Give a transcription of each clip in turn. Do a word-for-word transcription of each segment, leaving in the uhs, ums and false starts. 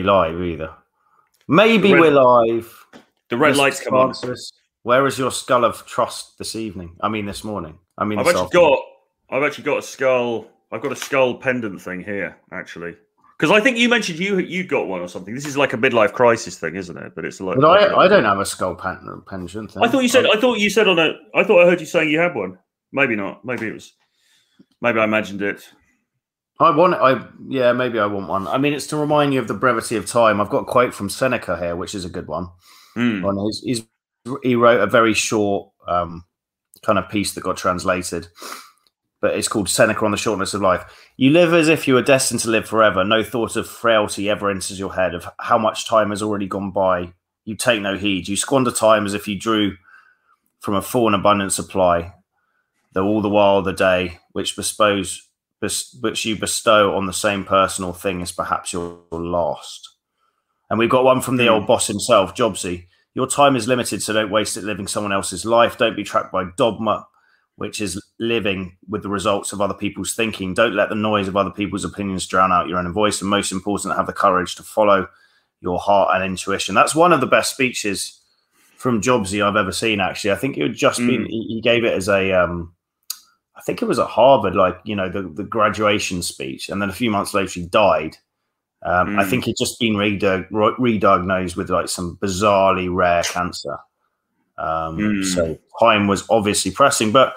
properly live either. Maybe red, we're live. The red Mister lights come on. Where is your skull of trust this evening? I mean, this morning. I mean, I've actually afternoon. got. I've actually got a skull. I've got a skull pendant thing here, actually, because I think you mentioned you you got one or something. This is like a midlife crisis thing, isn't it? But it's like. But I, I don't have a skull pendant pendant thing. I thought you said. I, I thought you said on a. I thought I heard you saying you had one. Maybe not. Maybe it was. Maybe I imagined it. I want. I yeah. Maybe I want one. I mean, it's to remind you of the brevity of time. I've got a quote from Seneca here, which is a good one. Mm. On his, his, he wrote a very short um, kind of piece that got translated, but it's called Seneca on the Shortness of Life. You live as if you were destined to live forever. No thought of frailty ever enters your head of how much time has already gone by. You take no heed. You squander time as if you drew from a full and abundant supply, though all the while the day which bestows, which you bestow on the same person or thing is perhaps your last. And we've got one from the old boss himself, Jobsy. Your time is limited, so don't waste it living someone else's life. Don't be trapped by dogma, which is living with the results of other people's thinking. Don't let the noise of other people's opinions drown out your own voice. And most important, have the courage to follow your heart and intuition. That's one of the best speeches from Jobsy I've ever seen, actually. I think it would just mm. been, he gave it as a... Um, I think it was at Harvard, like, you know, the, the graduation speech. And then a few months later, he died. Um, mm. I think he'd just been re-di- re-diagnosed with, like, some bizarrely rare cancer. Um, mm. So time was obviously pressing. But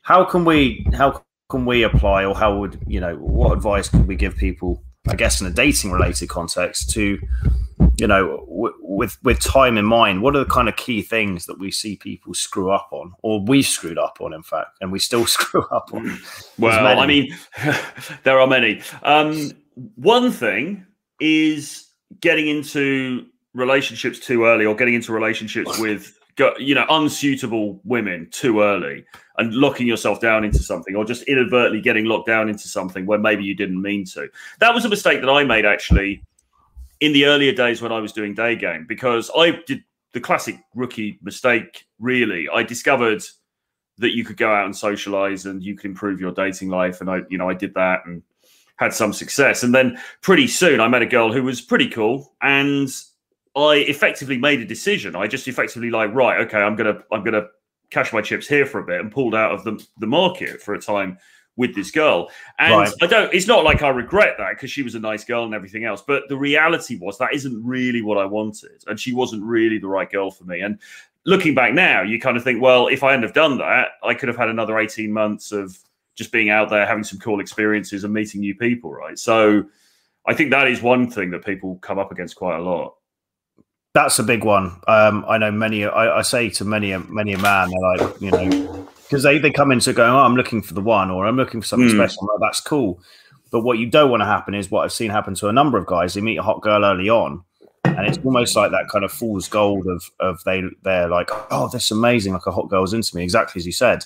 how can we how can we apply, or how would, you know, what advice could we give people, I guess, in a dating-related context to, you know, w- with, with time in mind, what are the kind of key things that we see people screw up on, or we've screwed up on, in fact, and we still screw up on? Well, I mean, there are many. Um, one thing is getting into relationships too early, or getting into relationships with, you know, unsuitable women too early, and locking yourself down into something, or just inadvertently getting locked down into something where maybe you didn't mean to. That was a mistake that I made, actually, in the earlier days when I was doing day game, because I did the classic rookie mistake, really. I discovered that you could go out and socialize and you could improve your dating life. And I, you know, I did that and had some success. And then pretty soon I met a girl who was pretty cool, and I effectively made a decision. I just effectively like, right, okay, I'm going to, I'm going to cash my chips here for a bit, and pulled out of the, the market for a time with this girl. And right. I don't, it's not like I regret that, because she was a nice girl and everything else. But the reality was that isn't really what I wanted. And she wasn't really the right girl for me. And looking back now, you kind of think, well, if I hadn't have done that, I could have had another eighteen months of just being out there, having some cool experiences and meeting new people. Right. So I think that is one thing that people come up against quite a lot. That's a big one. Um, I know many, I, I say to many, many a man, they're like, you know, because they, they come into going, oh, I'm looking for the one, or I'm looking for something mm. special. Like, that's cool. But what you don't want to happen is what I've seen happen to a number of guys. They meet a hot girl early on, and it's almost like that kind of fool's gold of, of they, they're like, oh, that's amazing. Like, a hot girl's into me, exactly as you said.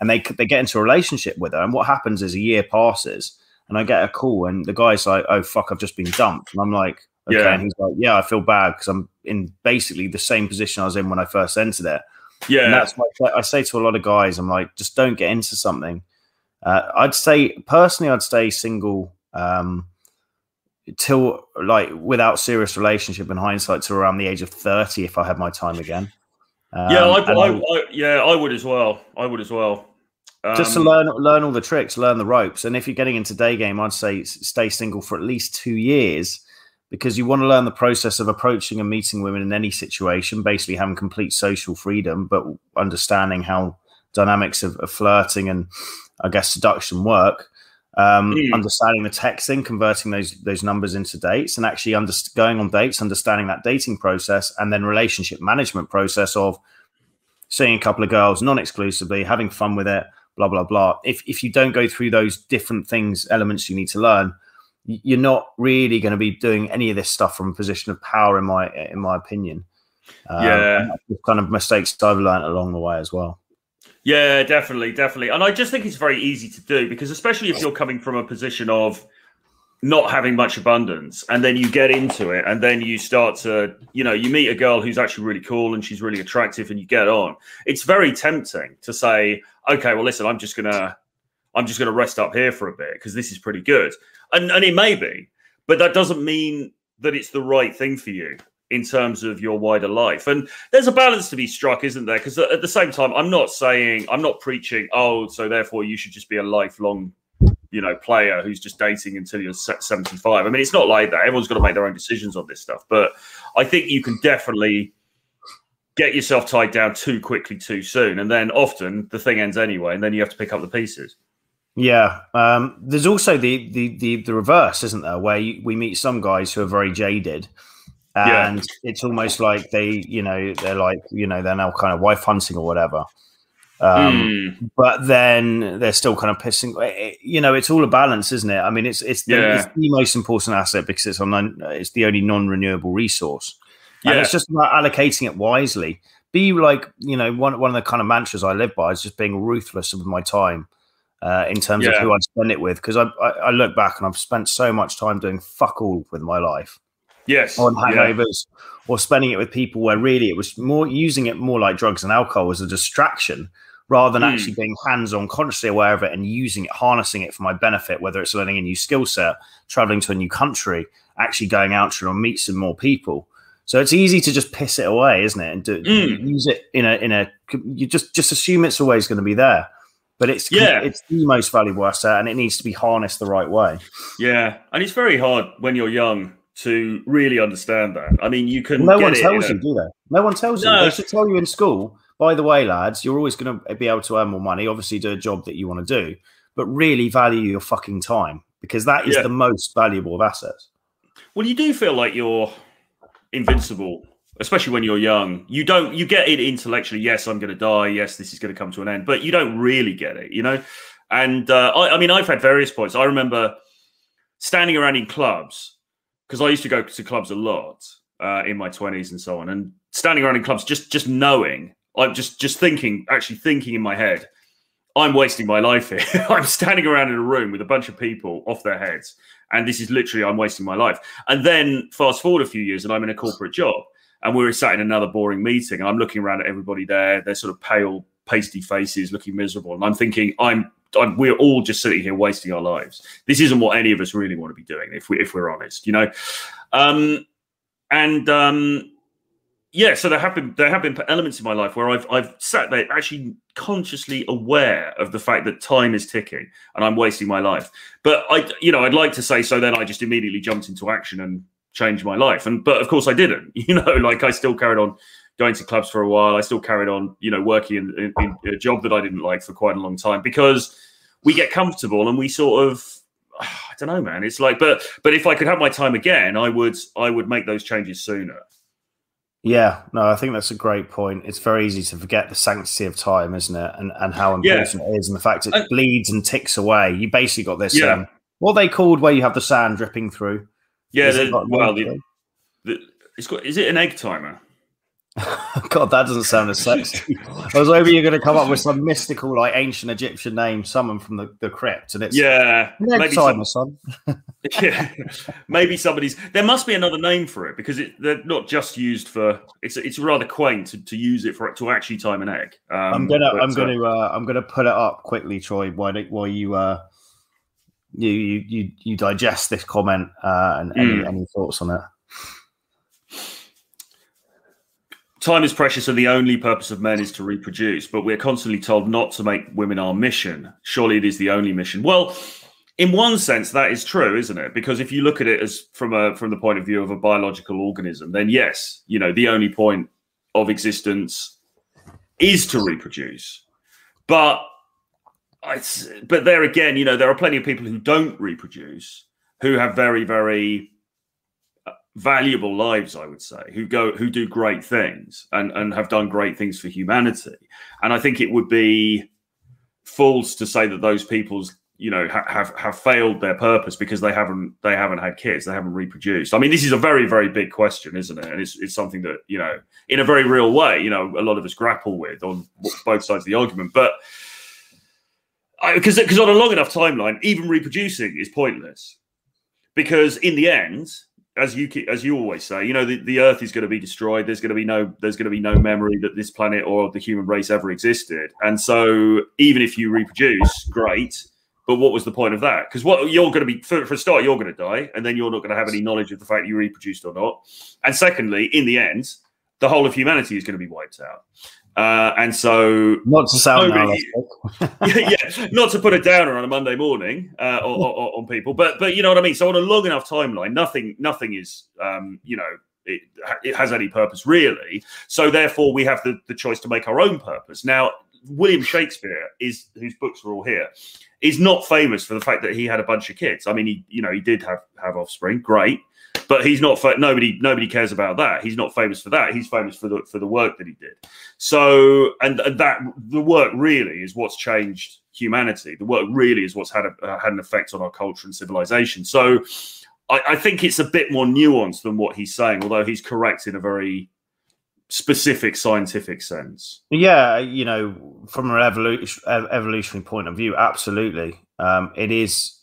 And they, they get into a relationship with her. And what happens is a year passes, and I get a call, and the guy's like, oh, fuck, I've just been dumped. And I'm like, okay. Yeah. And he's like, yeah, I feel bad because I'm in basically the same position I was in when I first entered it. Yeah. And that's my, I say to a lot of guys, I'm like, just don't get into something. Uh, I'd say personally, I'd stay single um, till like without serious relationship in hindsight to around the age of thirty. If I had my time again. Um, yeah. I, I, I, I, yeah, I would as well. I would as well. Um, just to learn, learn all the tricks, learn the ropes. And if you're getting into day game, I'd say stay single for at least two years. Because you want to learn the process of approaching and meeting women in any situation, basically having complete social freedom, but understanding how dynamics of, of flirting and, I guess, seduction work, um, mm. understanding the texting, converting those those numbers into dates, and actually under, going on dates, understanding that dating process, and then relationship management process of seeing a couple of girls non-exclusively, having fun with it, blah, blah, blah. If if you don't go through those different things, elements you need to learn, you're not really going to be doing any of this stuff from a position of power, in my in my opinion. Um, yeah, kind of mistakes I've learned along the way as well. Yeah, definitely, definitely. And I just think it's very easy to do, because especially if you're coming from a position of not having much abundance, and then you get into it, and then you start to, you know, you meet a girl who's actually really cool and she's really attractive, and you get on. It's very tempting to say, okay, well, listen, I'm just gonna. I'm just going to rest up here for a bit because this is pretty good. And and it may be, but that doesn't mean that it's the right thing for you in terms of your wider life. And there's a balance to be struck, isn't there? Because at the same time, I'm not saying, I'm not preaching, oh, so therefore you should just be a lifelong, you know, player who's just dating until you're seventy-five. I mean, it's not like that. Everyone's got to make their own decisions on this stuff. But I think you can definitely get yourself tied down too quickly, too soon. And then often the thing ends anyway, and then you have to pick up the pieces. Yeah. Um, there's also the, the, the, the reverse, isn't there? Where you, we meet some guys who are very jaded. And yeah. It's almost like they, you know, they're like, you know, they're now kind of wife hunting or whatever. Um, mm. But then they're still kind of pissing. It, you know, it's all a balance, isn't it? I mean, it's it's the, yeah. it's the most important asset because it's on it's the only non-renewable resource. Yeah. And it's just about allocating it wisely. Be like, you know, one one of the kind of mantras I live by is just being ruthless with my time uh, in terms yeah. of who I spend it with. Because I, I I look back and I've spent so much time doing fuck all with my life. Yes, on hangovers yeah. or spending it with people where really it was more using it more like drugs and alcohol as a distraction rather than mm. actually being hands-on, consciously aware of it and using it, harnessing it for my benefit, whether it's learning a new skill set, traveling to a new country, actually going out to meet some more people. So it's easy to just piss it away, isn't it? And do, mm. use it in a in a you just just assume it's always going to be there. But it's yeah. it's the most valuable asset and it needs to be harnessed the right way. Yeah, and it's very hard when you're young to really understand that. I mean, you can. No get one tells it, you, know. you, do they? No one tells no. you. They should tell you in school, by the way, lads, you're always going to be able to earn more money. Obviously, do a job that you want to do, but really value your fucking time because that is yeah. the most valuable of assets. Well, you do feel like you're invincible, especially when you're young. You don't, you get it intellectually. Yes, I'm going to die. Yes, this is going to come to an end, but you don't really get it, you know? And uh, I, I mean, I've had various points. I remember standing around in clubs. Because I used to go to clubs a lot uh, in my twenties and so on, and standing around in clubs, just just knowing, I'm just just thinking, actually thinking in my head, I'm wasting my life here. I'm standing around in a room with a bunch of people off their heads, and this is literally, I'm wasting my life. And then fast forward a few years, and I'm in a corporate job, and we were sat in another boring meeting, and I'm looking around at everybody there, they're sort of pale, pasty faces, looking miserable, and I'm thinking, I'm, I'm we're all just sitting here wasting our lives. This isn't what any of us really want to be doing, if we if we're honest, you know. Um, and um, yeah, so there have been there have been elements in my life where I've I've sat there actually consciously aware of the fact that time is ticking and I'm wasting my life. But I, you know, I'd like to say so. Then I just immediately jumped into action and changed my life. And but of course I didn't. You know, like I still carried on going to clubs for a while. I still carried on, you know, working in, in, in a job that I didn't like for quite a long time because we get comfortable and we sort of, I don't know, man. It's like, but but if I could have my time again, I would I would make those changes sooner. Yeah, no, I think that's a great point. It's very easy to forget the sanctity of time, isn't it? And and how important yeah. it is, and the fact it I, bleeds and ticks away. You basically got this, yeah. um, what are they called where you have the sand dripping through? Yeah, is the, it well, the, the, it's got, is it an egg timer? God, that doesn't sound as sexy. I was hoping you're going to come up with some mystical, like ancient Egyptian name, someone from the, the crypt, and it's yeah, maybe time, some... son. yeah, maybe somebody's. There must be another name for it because it, they're not just used for. It's it's rather quaint to, to use it for to actually time an egg. Um, I'm gonna but, I'm gonna uh, I'm gonna put it up quickly, Troy. Why don't while you uh you you you, you digest this comment uh, and any mm. any thoughts on it. Time is precious and the only purpose of men is to reproduce, but we're constantly told not to make women our mission. Surely it is the only mission. Well, in one sense, that is true, isn't it? Because if you look at it as from a from the point of view of a biological organism, then yes, you know, the only point of existence is to reproduce. But I, but there again, you know, there are plenty of people who don't reproduce, who have very, very... valuable lives, I would say, who go who do great things and and have done great things for humanity. And I think it would be false to say that those people's, you know, ha- have have failed their purpose because they haven't they haven't had kids, they haven't reproduced. I mean, this is a very, very big question, isn't it? And it's it's something that, you know, in a very real way, you know, a lot of us grapple with on both sides of the argument. But because because on a long enough timeline, even reproducing is pointless because in the end, As you as you always say, you know, the, the Earth is going to be destroyed. There's going to be no there's going to be no memory that this planet or the human race ever existed. And so even if you reproduce, great. But what was the point of that? Because what you're going to be, for, for a start, you're going to die, and then you're not going to have any knowledge of the fact you reproduced or not. And secondly, in the end, the whole of humanity is going to be wiped out. Uh, and so, not to sound nobody, yeah, yeah, not to put a downer on a Monday morning uh, or, or, or on people, but but you know what I mean. So on a long enough timeline, nothing nothing is um, you know. It, it has any purpose, really. So therefore, we have the, the choice to make our own purpose. Now, William Shakespeare, is whose books are all here, is not famous for the fact that he had a bunch of kids. I mean, he you know he did have, have offspring, great, but he's not. Fa- nobody nobody cares about that. He's not famous for that. He's famous for the for the work that he did. So and, and that the work really is what's changed humanity. The work really is what's had a, uh, had an effect on our culture and civilization. So. I, I think it's a bit more nuanced than what he's saying, although he's correct in a very specific scientific sense. Yeah, you know, from an evolution, evolutionary point of view, absolutely. Um, it is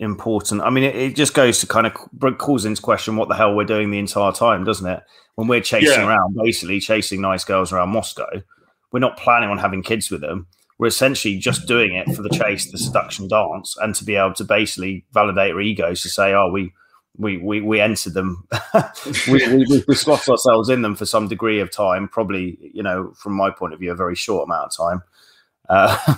important. I mean, it, it just goes to kind of calls into question what the hell we're doing the entire time, doesn't it? When we're chasing yeah. around, basically chasing nice girls around Moscow, we're not planning on having kids with them. We're essentially just doing it for the chase, the seduction dance, and to be able to basically validate our egos to say, oh, we... We, we we entered them. we, we we squashed ourselves in them for some degree of time. Probably, you know, from my point of view, a very short amount of time. Uh,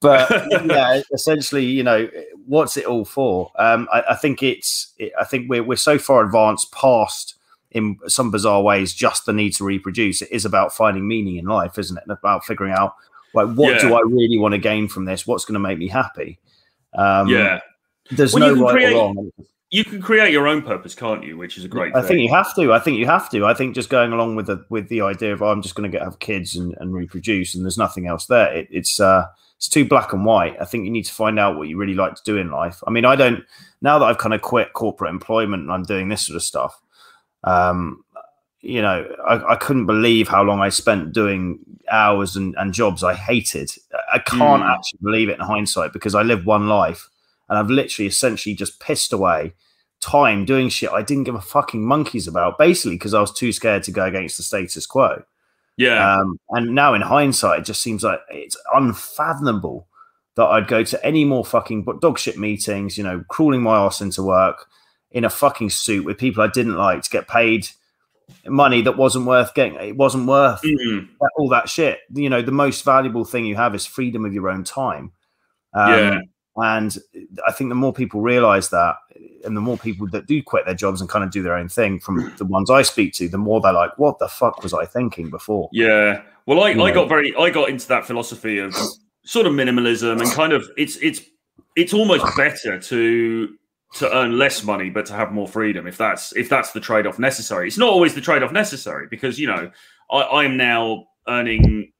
but yeah, essentially, you know, what's it all for? Um, I, I think it's. It, I think we're we're so far advanced past, in some bizarre ways, just the need to reproduce. It is about finding meaning in life, isn't it? And about figuring out like what yeah. do I really want to gain from this? What's going to make me happy? Um, yeah, there's well, no right create- or wrong. You can create your own purpose, can't you? Which is a great thing. I think you have to. I think you have to. I think just going along with the with the idea of oh, I'm just going to get have kids and, and reproduce, and there's nothing else there. It, it's uh, it's too black and white. I think you need to find out what you really like to do in life. I mean, I don't now that I've kind of quit corporate employment and I'm doing this sort of stuff. Um, you know, I, I couldn't believe how long I spent doing hours and, and jobs I hated. I can't mm. actually believe it in hindsight because I live one life. And I've literally essentially just pissed away time doing shit I didn't give a fucking monkeys about, basically because I was too scared to go against the status quo. Yeah. Um, and now in hindsight, it just seems like it's unfathomable that I'd go to any more fucking dog shit meetings, you know, crawling my ass into work in a fucking suit with people I didn't like to get paid money that wasn't worth getting. It wasn't worth mm-hmm. all that shit. You know, the most valuable thing you have is freedom of your own time. Um, yeah. And I think the more people realize that, and the more people that do quit their jobs and kind of do their own thing, from the ones I speak to, the more they're like, what the fuck was I thinking before? Yeah. Well, I, I got very, I got into that philosophy of sort of minimalism and kind of it's, it's, it's almost better to, to earn less money, but to have more freedom. If that's, if that's the trade-off necessary, it's not always the trade-off necessary because, you know, I, I'm now earning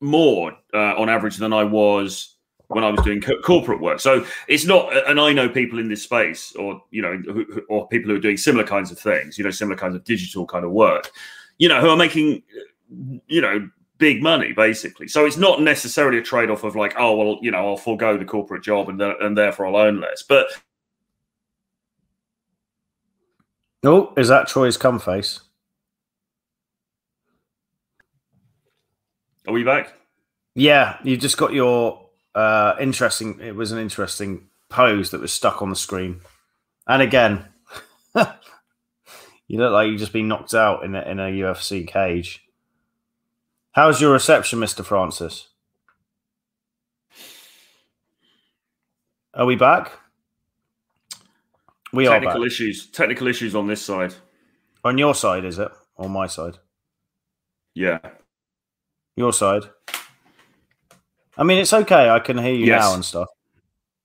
more uh, on average than I was when I was doing co- corporate work. So it's not, and I know people in this space or, you know, who, or people who are doing similar kinds of things, you know, similar kinds of digital kind of work, you know, who are making, you know, big money basically. So it's not necessarily a trade-off of like, oh, well, you know, I'll forego the corporate job and th- and therefore I'll earn less. But. Oh, is that Troy's cum face? Are we back? Yeah. You just got your, Uh, interesting. It was an interesting pose that was stuck on the screen. And again, you look like you've just been knocked out in a, in a U F C cage. How's your reception, Mister Francis? Are we back? We technical are technical issues. Technical issues on this side. On your side, is it? On my side? Yeah. Your side. I mean, it's okay. I can hear you yes. now and stuff.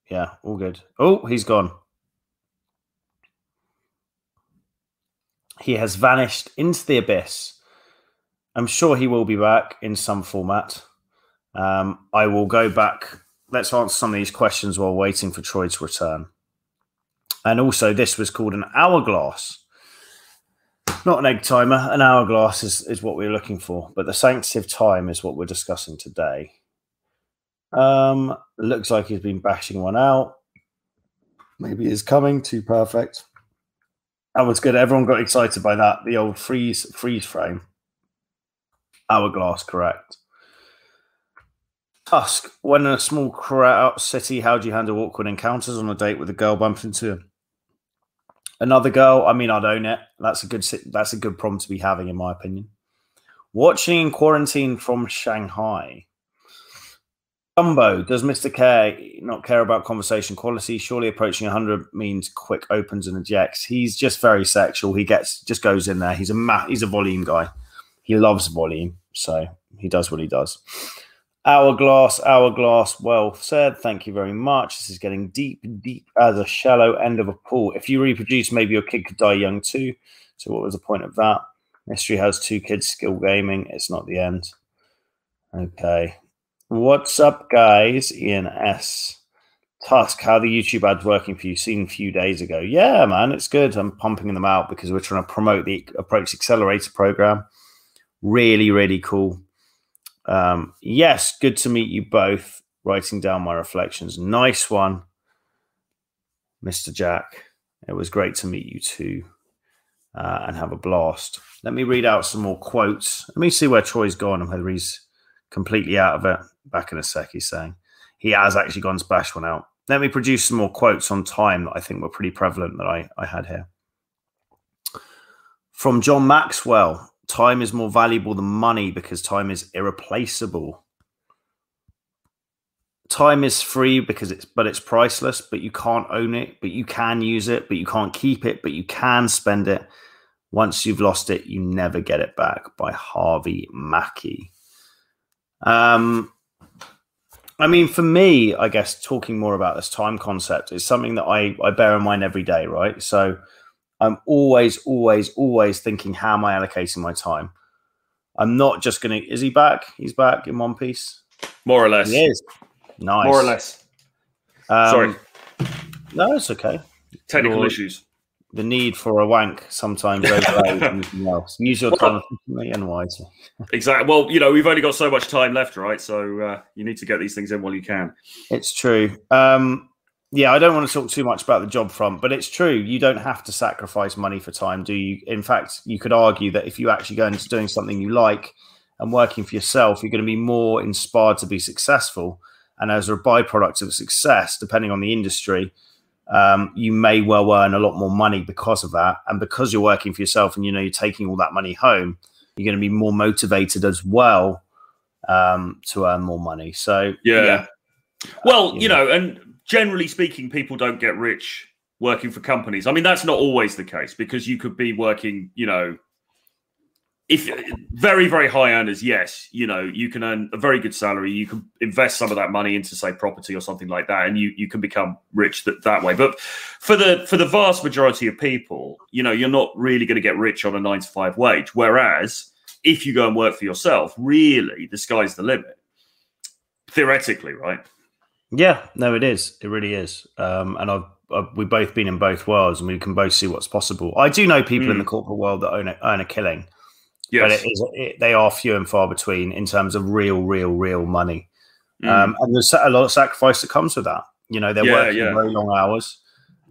Yeah, all good. Oh, he's gone. He has vanished into the abyss. I'm sure he will be back in some format. Um, I will go back. Let's answer some of these questions while waiting for Troy to return. And also, this was called an hourglass. Not an egg timer. An hourglass is, is what we're looking for. But the sanctity of time is what we're discussing today. Um, looks like he's been bashing one out. Maybe he's coming too perfect. That was good. Everyone got excited by that. The old freeze freeze frame. Hourglass, correct. Tusk, when in a small crowd city, how do you handle awkward encounters on a date with a girl bump into another girl? I mean, I'd own it. That's a good that's a good problem to be having, in my opinion. Watching in quarantine from Shanghai. Dumbo, does Mister K not care about conversation quality? Surely approaching one hundred means quick opens and ejects. He's just very sexual. He gets just goes in there. He's a ma- he's a volume guy. He loves volume, so he does what he does. Hourglass, hourglass, well said. Thank you very much. This is getting deep, deep as a shallow end of a pool. If you reproduce, maybe your kid could die young too. So what was the point of that? Mystery has two kids, skill gaming. It's not the end. Okay. What's up, guys? Ian S. Tusk, how are the YouTube ads working for you? Seen a few days ago. Yeah, man, it's good. I'm pumping them out because we're trying to promote the Approach Accelerator program. Really, really cool. Um, yes, good to meet you both. Writing down my reflections. Nice one, Mister Jack. It was great to meet you too. Uh, and have a blast. Let me read out some more quotes. Let me see where Troy's gone and whether he's completely out of it. Back in a sec, he's saying. He has actually gone to bash one out. Let me produce some more quotes on time that I think were pretty prevalent that I, I had here. From John Maxwell, time is more valuable than money because time is irreplaceable. Time is free because it's but it's priceless, but you can't own it, but you can use it, but you can't keep it, but you can spend it. Once you've lost it, you never get it back, by Harvey Mackey. Um, I mean, for me, I guess talking more about this time concept is something that I, I bear in mind every day, right? So I'm always, always, always thinking, how am I allocating my time? I'm not just going to... Is he back? He's back in one piece? More or less. He is. Nice. More or less. Um, Sorry. No, it's okay. Technical or issues. The need for a wank sometimes goes away with anything else. Use your time efficiently and wisely. Exactly. Well, you know, we've only got so much time left, right? So uh, you need to get these things in while you can. It's true. Um, yeah, I don't want to talk too much about the job front, but it's true. You don't have to sacrifice money for time, do you? In fact, you could argue that if you actually go into doing something you like and working for yourself, you're going to be more inspired to be successful. And as a byproduct of success, depending on the industry, um, you may well earn a lot more money because of that. And because you're working for yourself and, you know, you're taking all that money home, you're going to be more motivated as well um, to earn more money. So, yeah. yeah. Well, uh, you, you know, know, and generally speaking, people don't get rich working for companies. I mean, that's not always the case because you could be working, you know, if very, very high earners, yes, you know, you can earn a very good salary. You can invest some of that money into, say, property or something like that, and you, you can become rich that, that way. But for the for the vast majority of people, you know, you're not really going to get rich on a nine to five wage. Whereas if you go and work for yourself, really, the sky's the limit, theoretically, right? Yeah, no, it is. It really is. Um, and I've, I've we've both been in both worlds, and we can both see what's possible. I do know people mm. in the corporate world that own a, earn a killing. Yes. But it is, it, they are few and far between in terms of real, real, real money. Mm. Um, and there's a lot of sacrifice that comes with that. You know, they're yeah, working yeah. very long hours.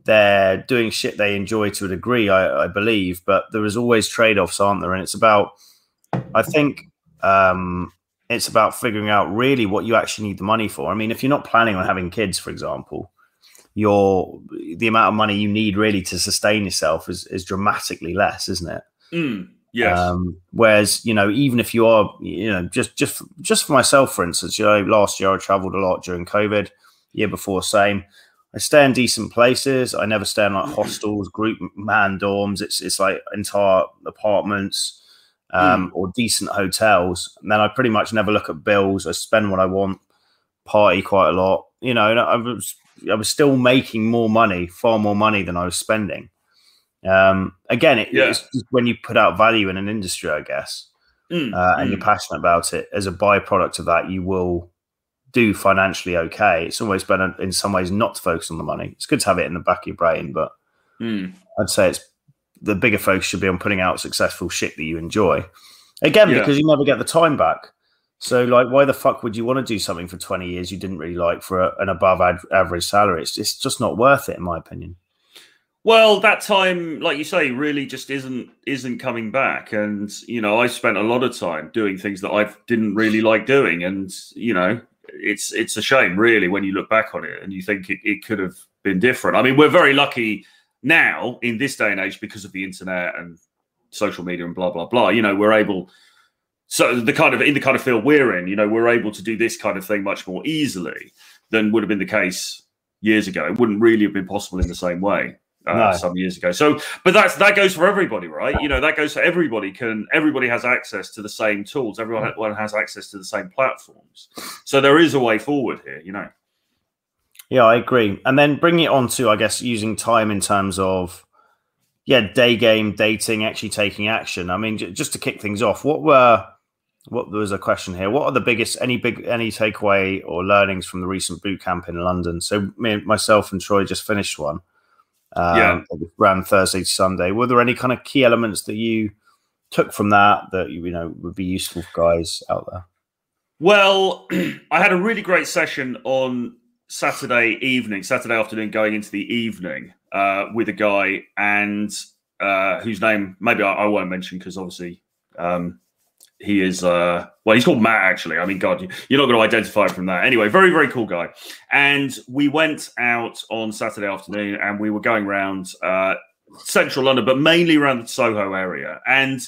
They're doing shit they enjoy to a degree, I, I believe. But there is always trade-offs, aren't there? And it's about, I think, um, it's about figuring out really what you actually need the money for. I mean, if you're not planning on having kids, for example, your the amount of money you need really to sustain yourself is, is dramatically less, isn't it? Mm. Yes. Um, whereas, you know, even if you are, you know, just just just for myself, for instance, you know, last year I traveled a lot during COVID, year before, same. I stay in decent places. I never stay in like hostels, group man dorms. It's it's like entire apartments um, mm. or decent hotels. And then I pretty much never look at bills. I spend what I want, party quite a lot. You know, and I was, I was still making more money, far more money than I was spending. Um, again, it, yeah. it's just when you put out value in an industry, I guess, mm, uh, and mm. you're passionate about it, as a byproduct of that, you will do financially okay. It's always better in some ways not to focus on the money. It's good to have it in the back of your brain, but mm. I'd say it's the bigger focus should be on putting out successful shit that you enjoy. Again, yeah. because you never get the time back. So, like, why the fuck would you want to do something for twenty years you didn't really like for a, an above ad- average salary? It's, it's just not worth it, in my opinion. Well, that time, like you say, really just isn't isn't coming back. And, you know, I spent a lot of time doing things that I didn't really like doing. And, you know, it's it's a shame, really, when you look back on it and you think it, it could have been different. I mean, we're very lucky now in this day and age because of the internet and social media and blah, blah, blah. You know, we're able... So the kind of in the kind of field we're in, you know, we're able to do this kind of thing much more easily than would have been the case years ago. It wouldn't really have been possible in the same way uh, no. some years ago. So, but that's that goes for everybody, right? You know, that goes for everybody. Can everybody has access to the same tools? Everyone, everyone has access to the same platforms. So there is a way forward here, you know. Yeah, I agree. And then bringing it on to, I guess, using time in terms of. Yeah, day game, dating, actually taking action. I mean, j- just to kick things off, what were, what there was a question here. What are the biggest, any big, any takeaway or learnings from the recent boot camp in London? So me, myself and Troy just finished one. Um, yeah. Ran Thursday to Sunday. Were there any kind of key elements that you took from that that, you know, would be useful for guys out there? Well, I had a really great session on Saturday evening, Saturday afternoon going into the evening. Uh, with a guy and uh, whose name maybe I, I won't mention because obviously um, he is uh, well he's called Matt actually. I mean, God, you're not going to identify from that. Anyway, very very cool guy. And we went out on Saturday afternoon and we were going around uh, central London, but mainly around the Soho area. And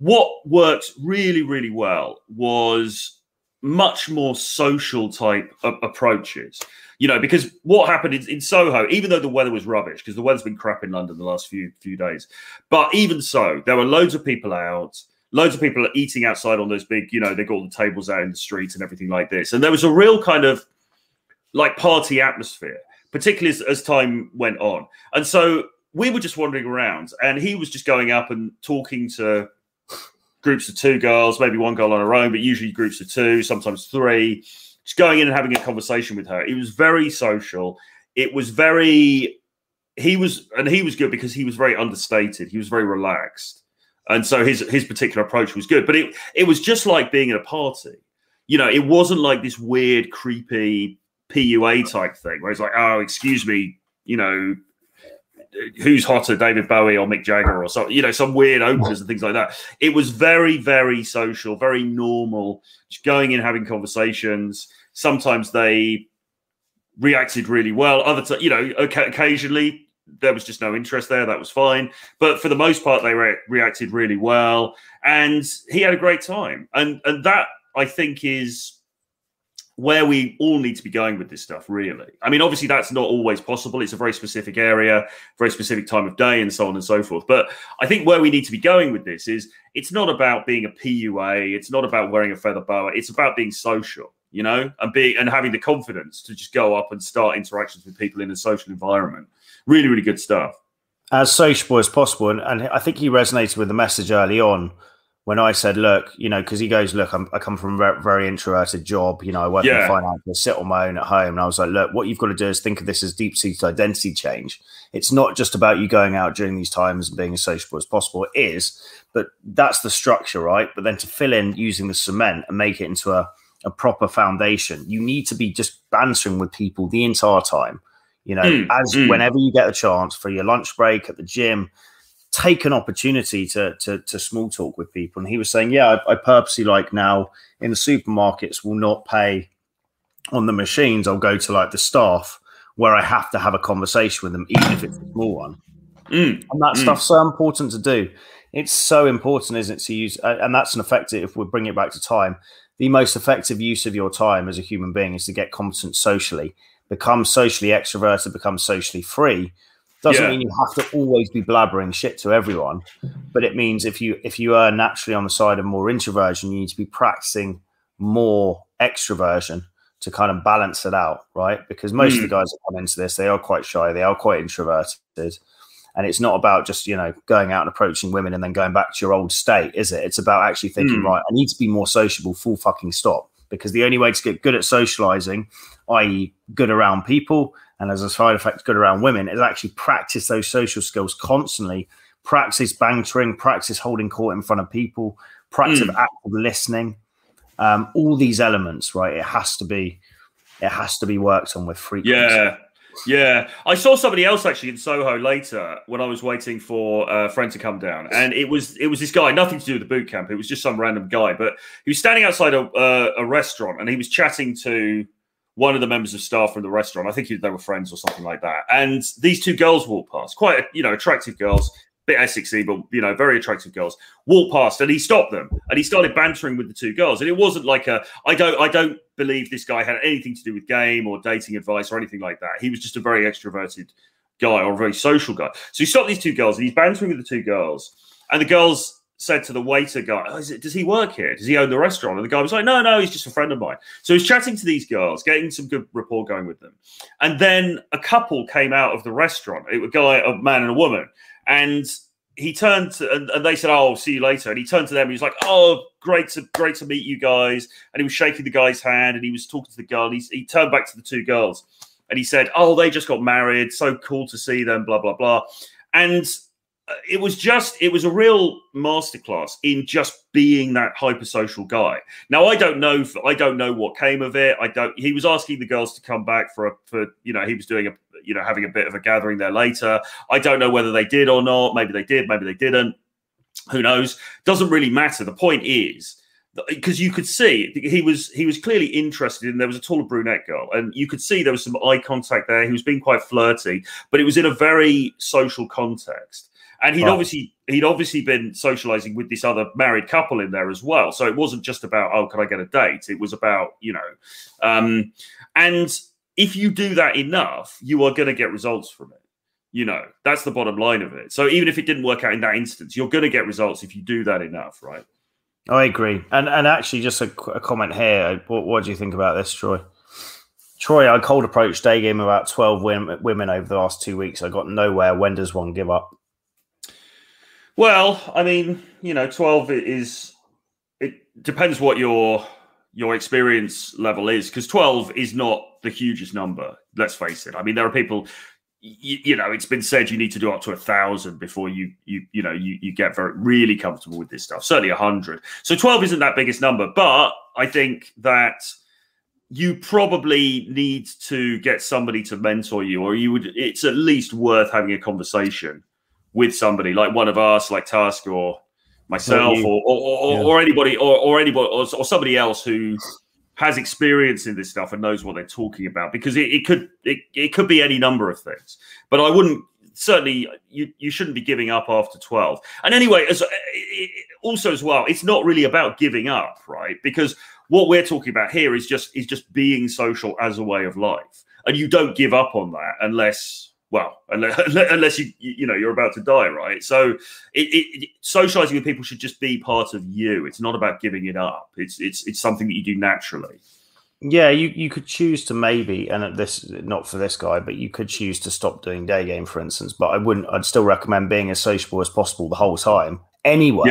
what worked really really well was much more social type of approaches. You know, because what happened in, in Soho, even though the weather was rubbish, because the weather's been crap in London the last few few days, but even so, there were loads of people out, loads of people eating outside on those big, you know, they got all the tables out in the streets and everything like this. And there was a real kind of like party atmosphere, particularly as, as time went on. And so we were just wandering around and he was just going up and talking to groups of two girls, maybe one girl on her own, but usually groups of two, sometimes three. Just going in and having a conversation with her. It was very social. It was very, he was, and he was good because he was very understated. He was very relaxed. And so his his particular approach was good. But it, it was just like being at a party. You know, it wasn't like this weird, creepy P U A type thing where it's like, oh, excuse me, you know, who's hotter, David Bowie or Mick Jagger or something, you know, some weird openers and things like that. It was very, very social, very normal, just going in, having conversations. Sometimes they reacted really well. Other times, you know, occasionally there was just no interest there. That was fine. But for the most part, they re- reacted really well. And he had a great time. And and that, I think, is where we all need to be going with this stuff, really. I mean, obviously, that's not always possible. It's a very specific area, very specific time of day, and so on and so forth. But I think where we need to be going with this is it's not about being a P U A. It's not about wearing a feather boa. It's about being social, you know, and being and having the confidence to just go up and start interactions with people in a social environment. Really, really good stuff. As sociable as possible. And, and I think he resonated with the message early on. When I said, look, you know, because he goes, look, I'm, I come from a very introverted job. You know, I work yeah. in finance, I sit on my own at home. And I was like, look, what you've got to do is think of this as deep-seated identity change. It's not just about you going out during these times and being as sociable as possible. It is, but that's the structure, right? But then to fill in using the cement and make it into a, a proper foundation, you need to be just bantering with people the entire time. You know, mm, as mm. whenever you get a chance for your lunch break at the gym, take an opportunity to, to to small talk with people. And he was saying, yeah, I, I purposely like now in the supermarkets will not pay on the machines. I'll go to like the staff where I have to have a conversation with them, even if it's a small one. Mm. And that mm. stuff's so important to do. It's so important, isn't it, to use, and that's an effective, if we bring it back to time, the most effective use of your time as a human being is to get competent socially, become socially extroverted, become socially free. Doesn't yeah. mean you have to always be blabbering shit to everyone, but it means if you if you are naturally on the side of more introversion, you need to be practicing more extroversion to kind of balance it out, right? Because most mm. of the guys that come into this, they are quite shy, they are quite introverted, and it's not about just, you know, going out and approaching women and then going back to your old state, is it? It's about actually thinking, mm. right, I need to be more sociable, full fucking stop, because the only way to get good at socializing, that is, good around people. And as a side effect, good around women, is actually practice those social skills constantly. Practice bantering, practice holding court in front of people, practice mm. active listening. Um, all these elements, right? It has to be, it has to be worked on with frequency. Yeah, Yeah, I saw somebody else actually in Soho later when I was waiting for a friend to come down, and it was it was this guy, nothing to do with the boot camp. It was just some random guy, but he was standing outside a uh, a restaurant, and he was chatting to one of the members of staff from the restaurant. I think he, they were friends or something like that. And these two girls walked past, quite you know attractive girls, a bit Essexy, but you know very attractive girls walked past, and he stopped them and he started bantering with the two girls. And it wasn't like a I don't I don't. believe this guy had anything to do with game or dating advice or anything like that. He was just a very extroverted guy or a very social guy. So he stopped these two girls and he's bantering with the two girls. And the girls said to the waiter guy, oh, is it, does he work here? Does he own the restaurant? And the guy was like, no, no, he's just a friend of mine. So he's chatting to these girls, getting some good rapport going with them. And then a couple came out of the restaurant, it was a guy, a man and a woman. And he turned to, and, and they said, oh, I'll see you later. And he turned to them and he was like, oh, great to great to meet you guys. And he was shaking the guy's hand and he was talking to the girl. And he, he turned back to the two girls and he said, oh, they just got married. So cool to see them, blah, blah, blah. And it was just, it was a real masterclass in just being that hypersocial guy. Now, I don't know, I don't know what came of it. I don't, he was asking the girls to come back for, a, for you know, he was doing a, you know, having a bit of a gathering there later. I don't know whether they did or not. Maybe they did, maybe they didn't. Who knows? Doesn't really matter. The point is, because you could see he was he was clearly interested in, there was a taller brunette girl, and you could see there was some eye contact there. He was being quite flirty, but it was in a very social context. And he'd, oh. obviously, he'd obviously been socializing with this other married couple in there as well. So it wasn't just about, oh, can I get a date? It was about, you know, um, and if you do that enough, you are going to get results from it. You know, that's the bottom line of it. So even if it didn't work out in that instance, you're going to get results if you do that enough, right? I agree. And and actually, just a, a comment here. What, what do you think about this, Troy? Troy, I cold approached day game about twelve women, women over the last two weeks. I got nowhere. When does one give up? Well, I mean, you know, twelve is, it depends what your your experience level is, because twelve is not the hugest number. Let's face it. I mean, there are people. You, you know, it's been said you need to do up to a thousand before you, you, you know, you, you get very really comfortable with this stuff. Certainly a hundred. So twelve isn't that biggest number, but I think that you probably need to get somebody to mentor you, or you would. It's at least worth having a conversation with somebody like one of us, like Tusk or myself, or or, or, yeah. or anybody, or or anybody, or, or somebody else who has experience in this stuff and knows what they're talking about, because it, it could it, it could be any number of things. But I wouldn't certainly you you shouldn't be giving up after twelve. And anyway, as also as well, it's not really about giving up, right? Because what we're talking about here is just is just being social as a way of life, and you don't give up on that unless well unless, unless you you know you're about to die, right? So it, it socializing with people should just be part of you. It's not about giving it up. It's it's it's something that you do naturally. Yeah, you you could choose to maybe, and at this not for this guy, but you could choose to stop doing day game, for instance. But I wouldn't. I'd still recommend being as sociable as possible the whole time, anyway.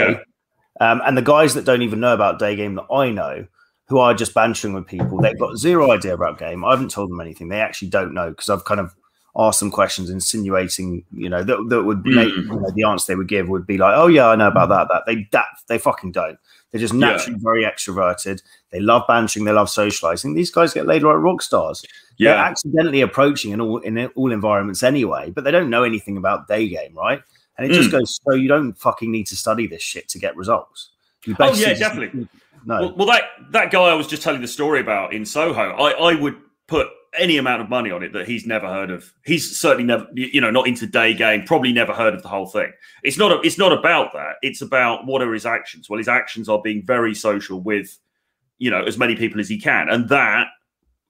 Yeah. Um, and the guys that don't even know about day game that I know, who are just bantering with people, they've got zero idea about game. I haven't told them anything. They actually don't know, because I've kind of ask some questions insinuating, you know, that, that would make, you know, the answer they would give would be like, oh, yeah, I know about that. That they that they fucking don't. They're just naturally yeah. very extroverted. They love bantering. They love socializing. These guys get laid like rock stars. Yeah. They're accidentally approaching in all, in all environments anyway, but they don't know anything about day game, right? And it mm. just goes, so you don't fucking need to study this shit to get results. You oh, yeah, definitely. No. Well, well, that that guy I was just telling the story about in Soho, I, I would put any amount of money on it that he's never heard of. He's certainly never, you know, not into day game, probably never heard of the whole thing. It's not, a, it's not about that. It's about what are his actions. Well, his actions are being very social with, you know, as many people as he can. And that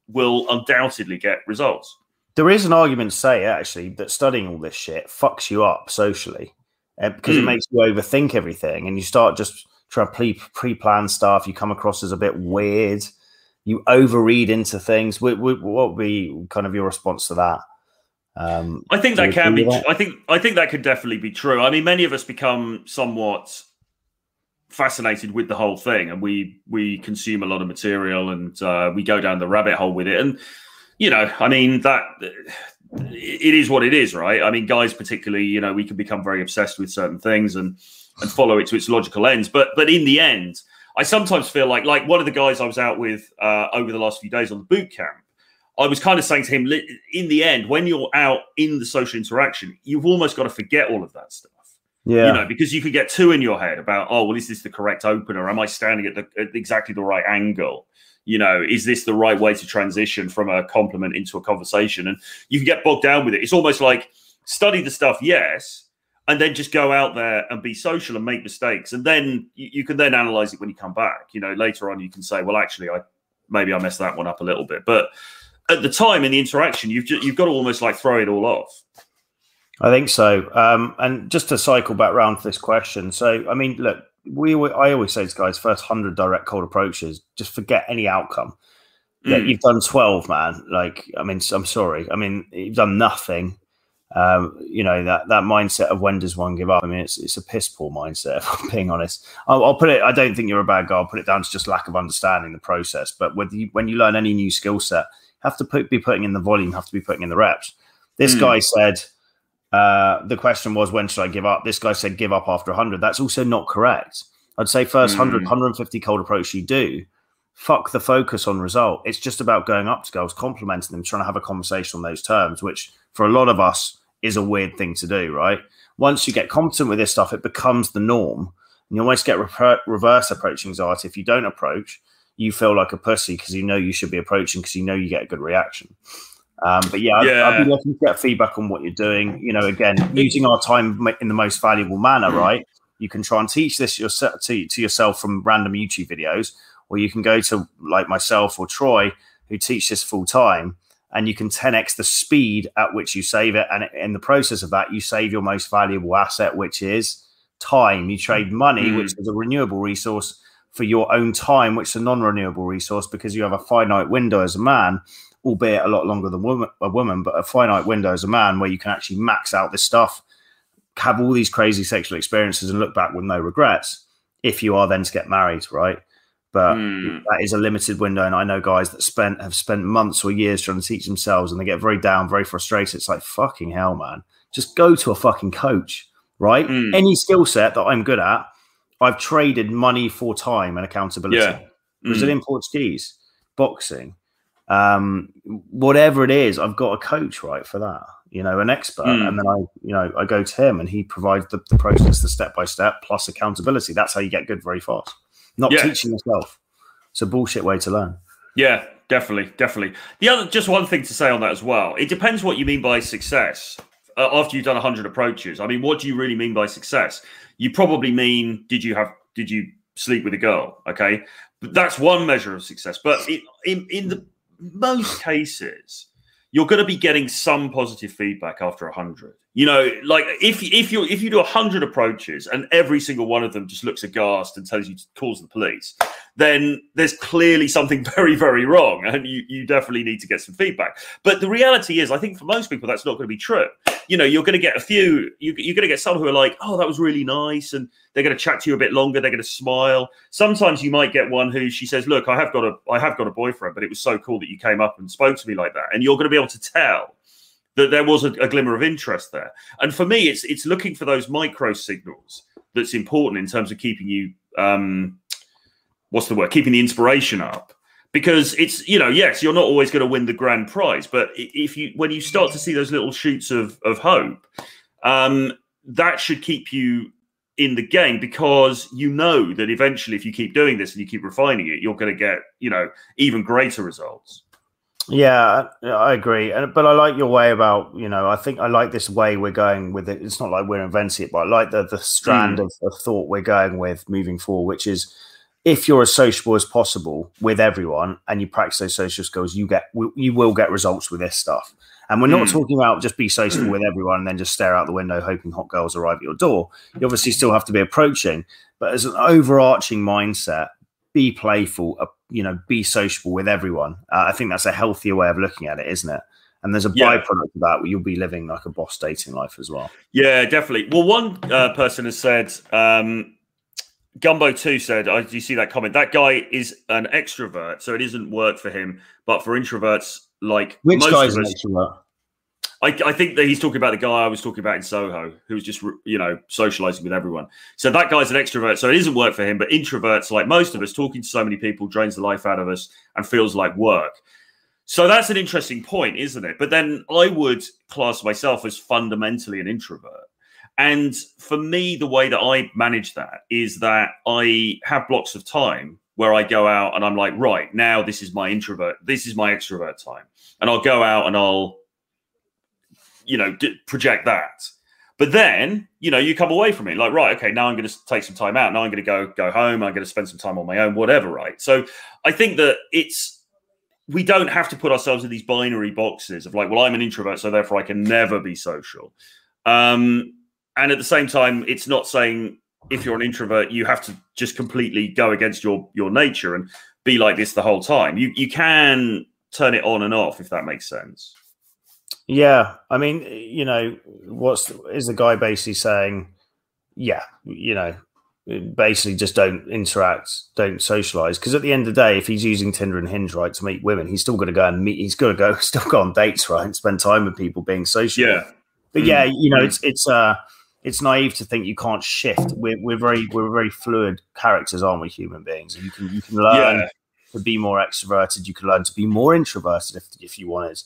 will undoubtedly get results. There is an argument to say, actually, that studying all this shit fucks you up socially uh, because mm. it makes you overthink everything. And you start just trying to pre-plan stuff. You come across as a bit weird. You overread into things. What would be kind of your response to that? Um, I think that can be. That? I think I think that could definitely be true. I mean, many of us become somewhat fascinated with the whole thing, and we we consume a lot of material, and uh, we go down the rabbit hole with it. And you know, I mean, that it is what it is, right? I mean, guys, particularly, you know, we can become very obsessed with certain things and and follow it to its logical ends. But but in the end, I sometimes feel like, like one of the guys I was out with uh, over the last few days on the boot camp, I was kind of saying to him, in the end, when you're out in the social interaction, you've almost got to forget all of that stuff. Yeah. You know, because you could get two in your head about, oh, well, is this the correct opener? Am I standing at, the, at exactly the right angle? You know, is this the right way to transition from a compliment into a conversation? And you can get bogged down with it. It's almost like study the stuff, yes, and then just go out there and be social and make mistakes. And then you, you can then analyze it when you come back. You know, later on you can say, well, actually, I maybe I messed that one up a little bit. But at the time in the interaction, you've just, you've got to almost like throw it all off. I think so. Um, and just to cycle back round to this question. So, I mean, look, we I always say to guys, first one hundred direct cold approaches, just forget any outcome. Mm. Yeah, you've done twelve, man. Like, I mean, I'm sorry. I mean, you've done nothing. Um, you know, that, that mindset of when does one give up? I mean, it's it's a piss poor mindset, if I'm being honest. I'll, I'll put it, I don't think you're a bad guy. I'll put it down to just lack of understanding the process. But with you, when you learn any new skill set, have to put, be putting in the volume, have to be putting in the reps. This mm. guy said... Uh, the question was, when should I give up? This guy said, give up after one hundred. That's also not correct. I'd say first mm. one hundred, one hundred fifty cold approach you do, fuck the focus on result. It's just about going up to girls, complimenting them, trying to have a conversation on those terms, which for a lot of us is a weird thing to do, right? Once you get competent with this stuff, it becomes the norm. And you almost get re- reverse approach anxiety. If you don't approach, you feel like a pussy because you know you should be approaching because you know you get a good reaction. Um, but yeah, yeah. I'd, I'd be looking to get feedback on what you're doing. You know, again, using our time in the most valuable manner, right? You can try and teach this yourself to, to yourself from random YouTube videos, or you can go to like myself or Troy who teach this full time, and you can ten x the speed at which you save it. And in the process of that, you save your most valuable asset, which is time. You trade money, mm. which is a renewable resource, for your own time, which is a non-renewable resource, because you have a finite window as a man, albeit a lot longer than woman, a woman, but a finite window as a man where you can actually max out this stuff, have all these crazy sexual experiences and look back with no regrets if you are then to get married, right? But mm. that is a limited window. And I know guys that spent have spent months or years trying to teach themselves and they get very down, very frustrated. It's like, fucking hell, man. Just go to a fucking coach, right? Mm. Any skill set that I'm good at, I've traded money for time and accountability. Yeah. Mm. Brazilian Portuguese, boxing. Um, whatever it is, I've got a coach, right, for that, you know, an expert. Mm. And then I, you know, I go to him and he provides the, the process, the step-by-step plus accountability. That's how you get good very fast. Not yeah. teaching yourself. It's a bullshit way to learn. Yeah, definitely. Definitely. The other, just one thing to say on that as well. It depends what you mean by success uh, after you've done a hundred approaches. I mean, what do you really mean by success? You probably mean, did you have, did you sleep with a girl? Okay. But that's one measure of success, but it, in, in the, most cases, you're going to be getting some positive feedback after one hundred. You know, like if if you if you do one hundred approaches and every single one of them just looks aghast and tells you to calls the police, then there's clearly something very, very wrong, and you, you definitely need to get some feedback. But the reality is, I think for most people, that's not going to be true. You know, you're going to get a few, you, you're going to get some who are like, oh, that was really nice, and they're going to chat to you a bit longer, they're going to smile. Sometimes you might get one who she says, look, I have got a I have got a boyfriend, but it was so cool that you came up and spoke to me like that. And you're going to be able to tell that there was a, a glimmer of interest there. And for me, it's it's looking for those micro signals that's important in terms of keeping you, um, what's the word, keeping the inspiration up. Because it's, you know, yes, you're not always going to win the grand prize, but if you when you start to see those little shoots of, of hope, um, that should keep you in the game, because you know that eventually if you keep doing this and you keep refining it, you're going to get, you know, even greater results. Yeah, I agree. But I like your way about, you know, I think I like this way we're going with it. It's not like we're inventing it, but I like the, the strand mm. of, of thought we're going with moving forward, which is if you're as sociable as possible with everyone and you practice those social skills, you get you will get results with this stuff. And we're not mm. talking about just be sociable with everyone and then just stare out the window hoping hot girls arrive at your door. You obviously still have to be approaching, but as an overarching mindset, be playful, uh, you know, be sociable with everyone. Uh, I think that's a healthier way of looking at it, isn't it? And there's a yeah. byproduct of that where you'll be living like a boss dating life as well. Yeah, definitely. Well, one uh, person has said, um, Gumbo two said, oh, do you see that comment? That guy is an extrovert, so it isn't work for him, but for introverts, like Which most guy's of us, an extrovert? I, I think that he's talking about the guy I was talking about in Soho, who's just, you know, socializing with everyone. So that guy's an extrovert, so it isn't work for him. But introverts, like most of us, talking to so many people drains the life out of us and feels like work. So that's an interesting point, isn't it? But then I would class myself as fundamentally an introvert. And for me, the way that I manage that is that I have blocks of time where I go out and I'm like, right, now this is my introvert, this is my extrovert time. And I'll go out and I'll, you know, d- project that. But then, you know, you come away from it like, right, okay, now I'm going to take some time out. Now I'm going to go go home. I'm going to spend some time on my own, whatever, right? So I think that it's, we don't have to put ourselves in these binary boxes of like, well, I'm an introvert, so therefore I can never be social. Um, and at the same time, it's not saying if you're an introvert, you have to just completely go against your your nature and be like this the whole time. You you can turn it on and off, if that makes sense. Yeah, I mean, you know, what's is the guy basically saying? Yeah, you know, basically just don't interact, don't socialize. Because at the end of the day, if he's using Tinder and Hinge, right, to meet women, he's still going to go and meet. He's going to go, still go on dates, right, and spend time with people, being social. Yeah, but yeah, you know, it's it's uh it's naive to think you can't shift. We're we're very we're very fluid characters, aren't we, human beings? And you can you can learn yeah. to be more extroverted. You can learn to be more introverted if if you wanted.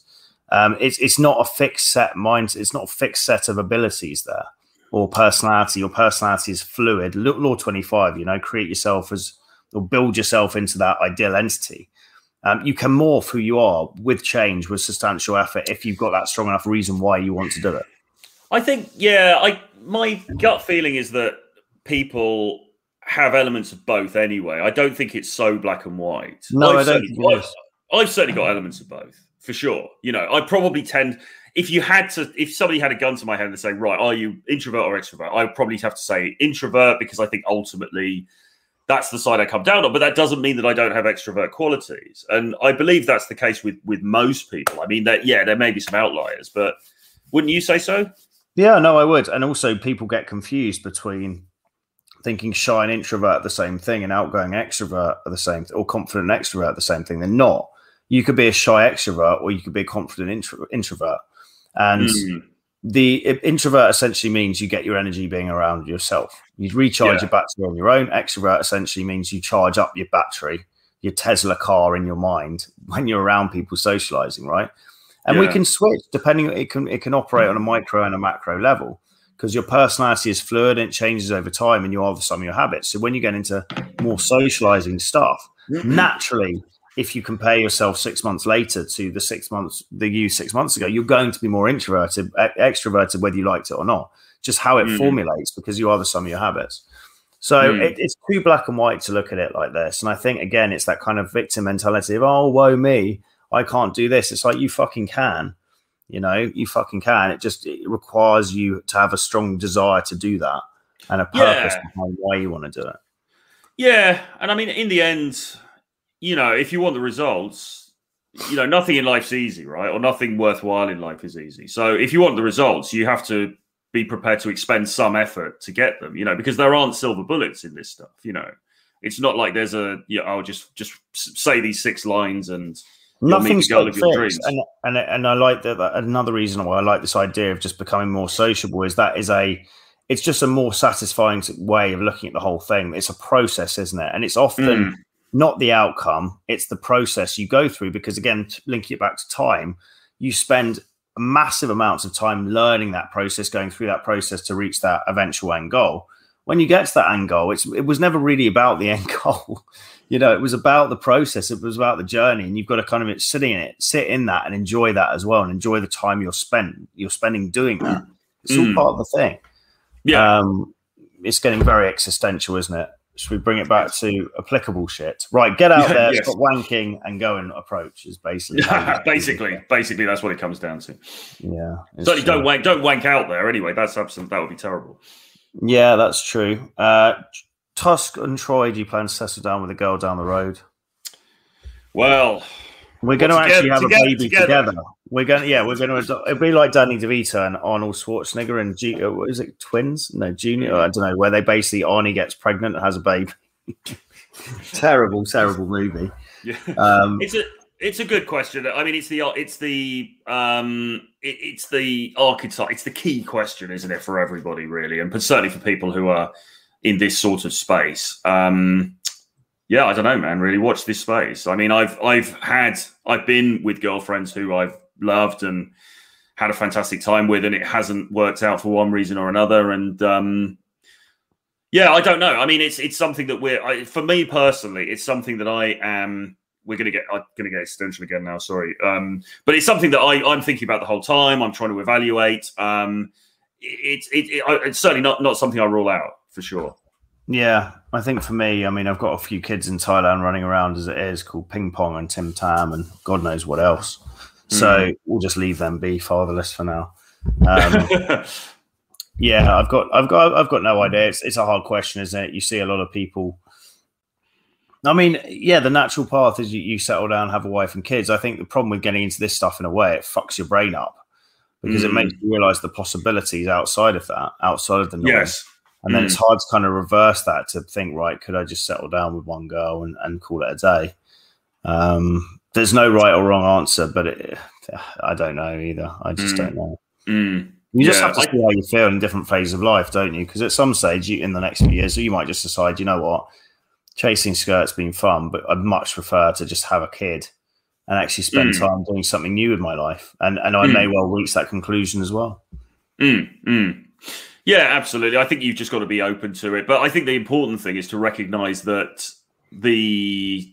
Um, it's it's not a fixed set mind. It's not a fixed set of abilities there, or personality. Your personality is fluid. Law twenty-five, you know, create yourself as or build yourself into that ideal entity. Um, you can morph who you are with change, with substantial effort, if you've got that strong enough reason why you want to do it. I think, yeah. I my gut feeling is that people have elements of both anyway. I don't think it's so black and white. No, I've I don't. I've, I've certainly got elements of both. For sure. You know, I probably tend, if you had to, if somebody had a gun to my head and say, right, are you introvert or extrovert? I would probably have to say introvert, because I think ultimately that's the side I come down on. But that doesn't mean that I don't have extrovert qualities. And I believe that's the case with, with most people. I mean, that yeah, there may be some outliers, but wouldn't you say so? Yeah, no, I would. And also people get confused between thinking shy and introvert are the same thing and outgoing extrovert are the same thing, or confident and extrovert are the same thing. They're not. You could be a shy extrovert or you could be a confident intro- introvert. And mm. the introvert essentially means you get your energy being around yourself. You recharge yeah. your battery on your own. Extrovert essentially means you charge up your battery, your Tesla car in your mind when you're around people socializing, right? And yeah. we can switch depending, it can it can operate on a micro and a macro level because your personality is fluid and it changes over time and you are the sum of your habits. So when you get into more socializing stuff, mm-hmm. naturally, if you compare yourself six months later to the six months, the you six months ago, you're going to be more introverted, extroverted, whether you liked it or not. Just how it mm. formulates, because you are the sum of your habits. So mm. it, it's too black and white to look at it like this. And I think, again, it's that kind of victim mentality of, oh, woe me, I can't do this. It's like, you fucking can, you know, you fucking can. It just it requires you to have a strong desire to do that and a purpose yeah. behind why you want to do it. Yeah. And I mean, in the end, you know, if you want the results, you know, nothing in life's easy, right? Or nothing worthwhile in life is easy. So if you want the results, you have to be prepared to expend some effort to get them, you know, because there aren't silver bullets in this stuff, you know. It's not like there's a, you know, I'll just, just say these six lines and nothing's got your dreams. And, and, and I like that, that. Another reason why I like this idea of just becoming more sociable is that is a, it's just a more satisfying way of looking at the whole thing. It's a process, isn't it? And it's often... Mm. not the outcome, it's the process you go through, because again, linking it back to time, you spend massive amounts of time learning that process, going through that process to reach that eventual end goal. When you get to that end goal, it's it was never really about the end goal. You know, it was about the process, it was about the journey, and you've got to kind of sit in it, sit in that and enjoy that as well, and enjoy the time you're spent you're spending doing that. It's mm. all part of the thing. Yeah. Um, it's getting very existential, isn't it? Should we bring it back to applicable shit? Right, get out there, yes. stop wanking, and go and approach is basically yeah, basically, basically that's what it comes down to. Yeah, certainly don't wank, don't wank out there anyway. That's absent. That would be terrible. Yeah, that's true. Uh, Tusk and Troy, do you plan to settle down with a girl down the road? Well, we're going to actually have together, a baby together. together. We're going, to, yeah, we're going to. It'll be like Danny DeVito and Arnold Schwarzenegger and G, what is it, twins? No, Junior. I don't know. Where they basically Arnie gets pregnant and has a baby. terrible, terrible movie. Yeah. Um, it's a, it's a good question. I mean, it's the, it's the, um, it, it's the archetype. It's the key question, isn't it, for everybody really, and certainly for people who are in this sort of space. Um, Yeah, I don't know, man. Really, watch this space. I mean, I've I've had I've been with girlfriends who I've loved and had a fantastic time with, and it hasn't worked out for one reason or another. And um, yeah, I don't know. I mean, it's it's something that we're. I, for me personally, it's something that I am. We're gonna get. I'm gonna get existential again now. Sorry, um, but it's something that I, I'm thinking about the whole time. I'm trying to evaluate. Um, it's it, it, it, it's certainly not not something I rule out for sure. Yeah, I think for me, I mean, I've got a few kids in Thailand running around as it is called ping pong and Tim Tam and God knows what else. So mm. we'll just leave them be fatherless for now. Um, yeah, I've got, I've got, I've got no idea. It's, it's a hard question, isn't it? You see a lot of people. I mean, yeah, the natural path is you, you settle down, have a wife and kids. I think the problem with getting into this stuff in a way, it fucks your brain up because mm. it makes you realize the possibilities outside of that, outside of the noise. Yes. And then mm. it's hard to kind of reverse that to think, right, could I just settle down with one girl and, and call it a day? Um, there's no right or wrong answer, but it, I don't know either. I just mm. don't know. Mm. You just yeah. have to see how you feel in different phases of life, don't you? Because at some stage you, in the next few years, you might just decide, you know what, chasing skirts been fun, but I'd much prefer to just have a kid and actually spend mm. time doing something new with my life. And, and I mm. may well reach that conclusion as well. Mm. Mm. Yeah, absolutely. I think you've just got to be open to it. But I think the important thing is to recognize that the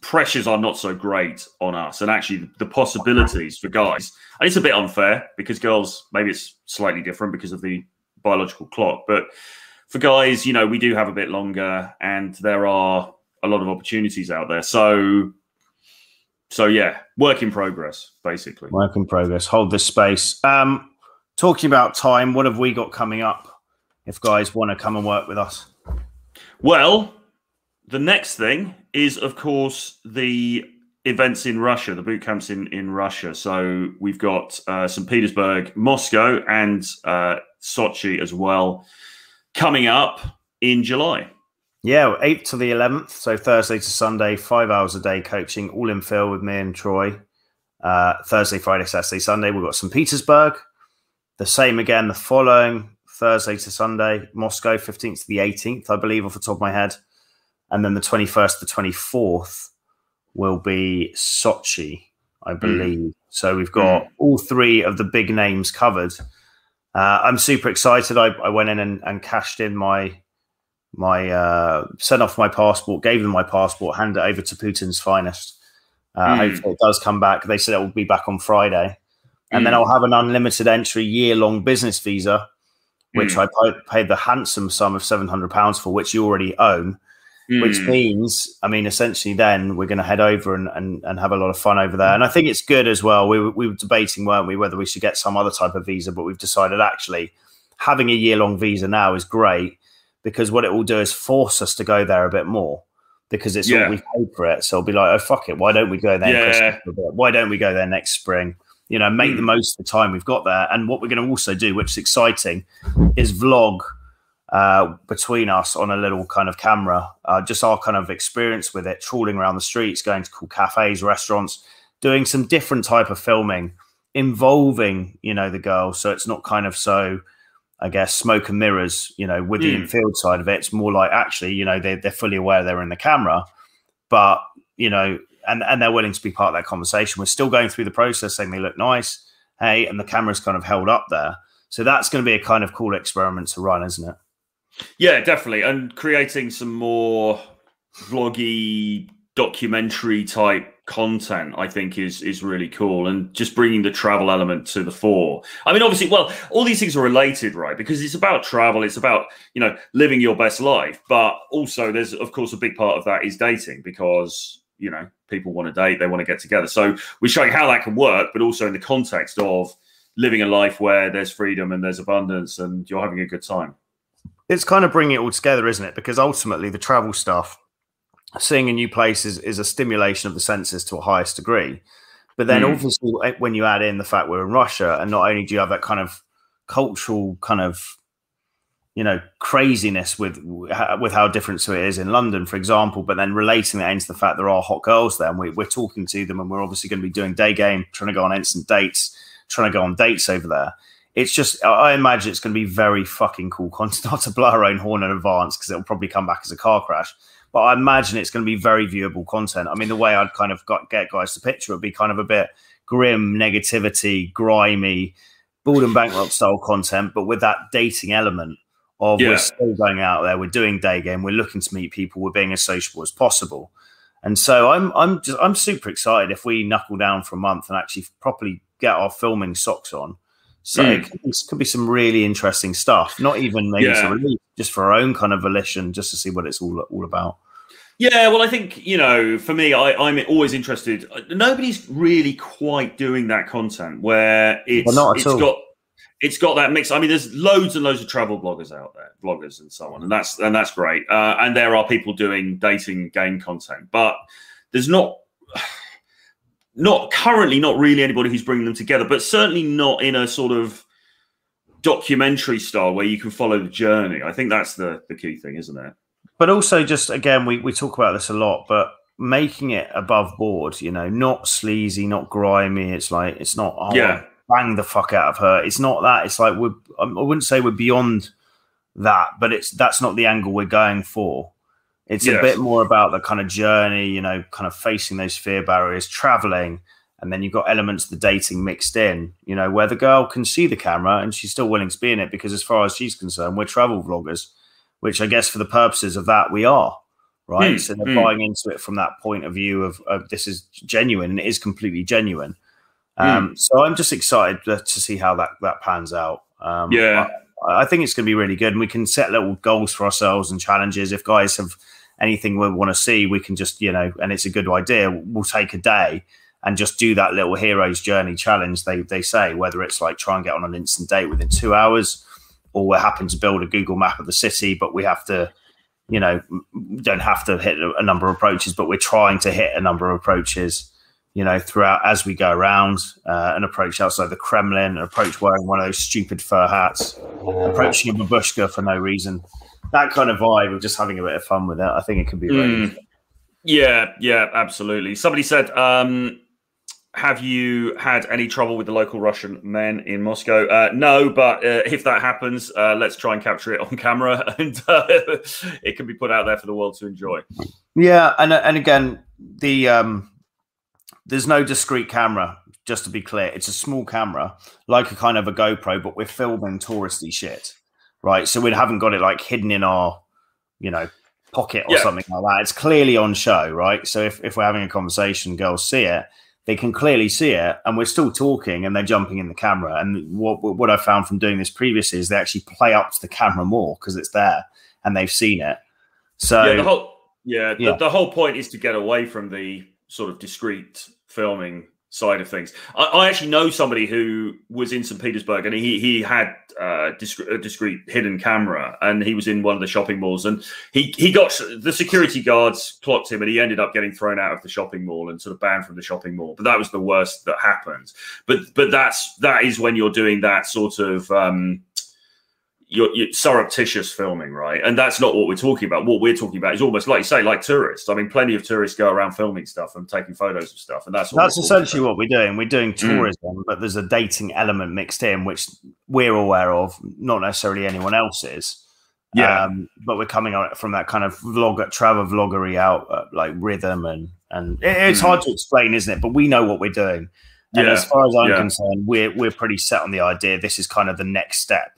pressures are not so great on us and actually the possibilities for guys. And it's a bit unfair because girls, maybe it's slightly different because of the biological clock. But for guys, you know, we do have a bit longer and there are a lot of opportunities out there. So, so yeah, work in progress, basically. Work in progress. Hold this space. Um Talking about time, what have we got coming up if guys want to come and work with us? Well, the next thing is, of course, the events in Russia, the boot camps in, in Russia. So we've got uh, Saint Petersburg, Moscow, and uh, Sochi as well coming up in July. Yeah, eighth to the eleventh, so Thursday to Sunday, five hours a day coaching, all in Phil with me and Troy. Uh, Thursday, Friday, Saturday, Sunday, we've got Saint Petersburg. The same again the following Thursday to Sunday, Moscow, fifteenth to the eighteenth, I believe, off the top of my head. And then the twenty-first to the twenty-fourth will be Sochi, I believe. Mm. So we've got mm. all three of the big names covered. Uh, I'm super excited. I, I went in and, and cashed in my, my uh, sent off my passport, gave them my passport, handed it over to Putin's finest. Uh, mm. Hopefully it does come back. They said it will be back on Friday. And mm. then I'll have an unlimited entry year-long business visa, which mm. I paid the handsome sum of seven hundred pounds for, which you already own, mm. which means, I mean, essentially then we're going to head over and, and, and have a lot of fun over there. And I think it's good as well. We were, we were debating, weren't we, whether we should get some other type of visa, but we've decided actually having a year-long visa now is great because what it will do is force us to go there a bit more. Because it's yeah. all we've paid for it. So it'll be like, oh, fuck it. Why don't we go there? Yeah. Why don't we go there next spring? You know, make mm. the most of the time we've got there. And what we're going to also do, which is exciting, is vlog uh, between us on a little kind of camera, uh, just our kind of experience with it, trawling around the streets, going to cool cafes, restaurants, doing some different type of filming involving, you know, the girls. So it's not kind of so, I guess, smoke and mirrors, you know, with mm. the in-field side of it. It's more like actually, you know, they, they're fully aware they're in the camera, but, you know, And, and they're willing to be part of that conversation. We're still going through the process saying they look nice. Hey, and the camera's kind of held up there. So that's going to be a kind of cool experiment to run, isn't it? Yeah, definitely. And creating some more vloggy, documentary type content, I think is, is really cool. And just bringing the travel element to the fore. I mean, obviously, well, all these things are related, right? Because it's about travel. It's about, you know, living your best life. But also there's, of course, a big part of that is dating because, you know, people want to date, they want to get together. So we're showing how that can work, but also in the context of living a life where there's freedom and there's abundance and you're having a good time. It's kind of bringing it all together, isn't it? Because ultimately the travel stuff, seeing a new place is, is a stimulation of the senses to a highest degree. But then mm. obviously when you add in the fact we're in Russia and not only do you have that kind of cultural kind of, you know, craziness with with how different so it is in London, for example, but then relating that into the fact there are hot girls there and we, we're talking to them and we're obviously going to be doing day game, trying to go on instant dates, trying to go on dates over there. It's just, I imagine it's going to be very fucking cool content. Not to blow our own horn in advance because it'll probably come back as a car crash. but I imagine it's going to be very viewable content. I mean, the way I'd kind of got, get guys to picture it would be kind of a bit grim, negativity, grimy, Bald and Bankrupt style content, but with that dating element of yeah. we're still going out there, we're doing day game, we're looking to meet people, we're being as sociable as possible. And so I'm I'm just I'm super excited if we knuckle down for a month and actually properly get our filming socks on. So mm. it, could be, it could be some really interesting stuff. Not even maybe yeah. release, just for our own kind of volition, just to see what it's all all about. Yeah, well, I think, you know, for me, I, I'm always interested. Nobody's really quite doing that content where it's, well, not at it's all. got it's got that mix. I mean, there's loads and loads of travel bloggers out there, bloggers and so on, and that's and that's great. Uh, and there are people doing dating game content, but there's not. Not currently, not really anybody who's bringing them together, but certainly not in a sort of documentary style where you can follow the journey. I think that's the, the key thing, isn't it? But also just, again, we, we talk about this a lot, but making it above board, you know, not sleazy, not grimy. It's like, it's not, oh, yeah. bang the fuck out of her. It's not that. It's like, we're, I wouldn't say we're beyond that, but it's that's not the angle we're going for. It's yes. a bit more about the kind of journey, you know, kind of facing those fear barriers, traveling, and then you've got elements of the dating mixed in, you know, where the girl can see the camera and she's still willing to be in it because as far as she's concerned, we're travel vloggers, which I guess for the purposes of that, we are, right? Mm, so they're mm. buying into it from that point of view of, of this is genuine, and it is completely genuine. Um, mm. So I'm just excited to see how that, that pans out. Um, yeah. I, I think it's going to be really good, and we can set little goals for ourselves and challenges. If guys have anything we want to see, we can just, you know, and it's a good idea, we'll take a day and just do that little hero's journey challenge, they they say, whether it's like try and get on an instant date within two hours or we're happen to build a Google map of the city, but we have to, you know, don't have to hit a number of approaches, but we're trying to hit a number of approaches, you know, throughout as we go around, uh, an approach outside the Kremlin, an approach wearing one of those stupid fur hats, approaching a babushka for no reason. That kind of vibe of just having a bit of fun with it. I think it can be really mm. Yeah, yeah, absolutely. Somebody said, um, have you had any trouble with the local Russian men in Moscow? Uh, no, but uh, if that happens, uh, let's try and capture it on camera and uh, it can be put out there for the world to enjoy. Yeah, and and again, the um, there's no discrete camera, just to be clear. It's a small camera, like a kind of a GoPro, but we're filming touristy shit. Right, so we haven't got it like hidden in our, you know, pocket or yeah. something like that. It's clearly on show, right? So if, if we're having a conversation, girls see it, they can clearly see it, and we're still talking, and they're jumping in the camera. And what what I found from doing this previously is they actually play up to the camera more because it's there and they've seen it. So yeah, the whole yeah, yeah. The, the whole point is to get away from the sort of discreet filming side of things. I, I actually know somebody who was in Saint Petersburg, and he he had uh, disc- a discreet hidden camera, and he was in one of the shopping malls, and he he got the security guards clocked him, and he ended up getting thrown out of the shopping mall and sort of banned from the shopping mall. But that was the worst that happened. But but that's that is when you're doing that sort of um, you're, you're surreptitious filming, right? And that's not what we're talking about. What we're talking about is almost like you say, like tourists. I mean, plenty of tourists go around filming stuff and taking photos of stuff, and that's all that's essentially what we're doing. We're doing tourism, mm. but there's a dating element mixed in, which we're aware of, not necessarily anyone else is. Yeah, um, but we're coming on from that kind of vlog, travel vloggery out uh, like rhythm, and and it, it's mm. hard to explain, isn't it? But we know what we're doing, and yeah. as far as I'm yeah. concerned, we're we're pretty set on the idea. This is kind of the next step.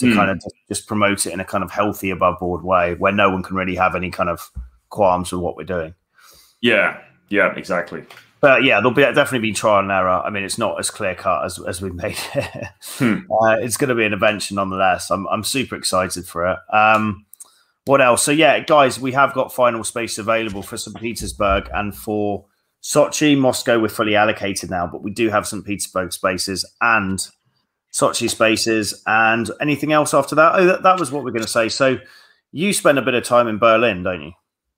To mm. kind of just promote it in a kind of healthy, above board way where no one can really have any kind of qualms with what we're doing. Yeah, yeah, exactly. But yeah, there'll be there'll definitely be trial and error. I mean, it's not as clear cut as as we made it. hmm. uh, it's going to be an adventure nonetheless. I'm I'm super excited for it. Um, what else? So yeah, guys, we have got final space available for Saint Petersburg and for Sochi. Moscow, we're fully allocated now, but we do have Saint Petersburg spaces and Sochi spaces, and anything else after that? Oh, that, that was what we're going to say. So you spend a bit of time in Berlin, don't you?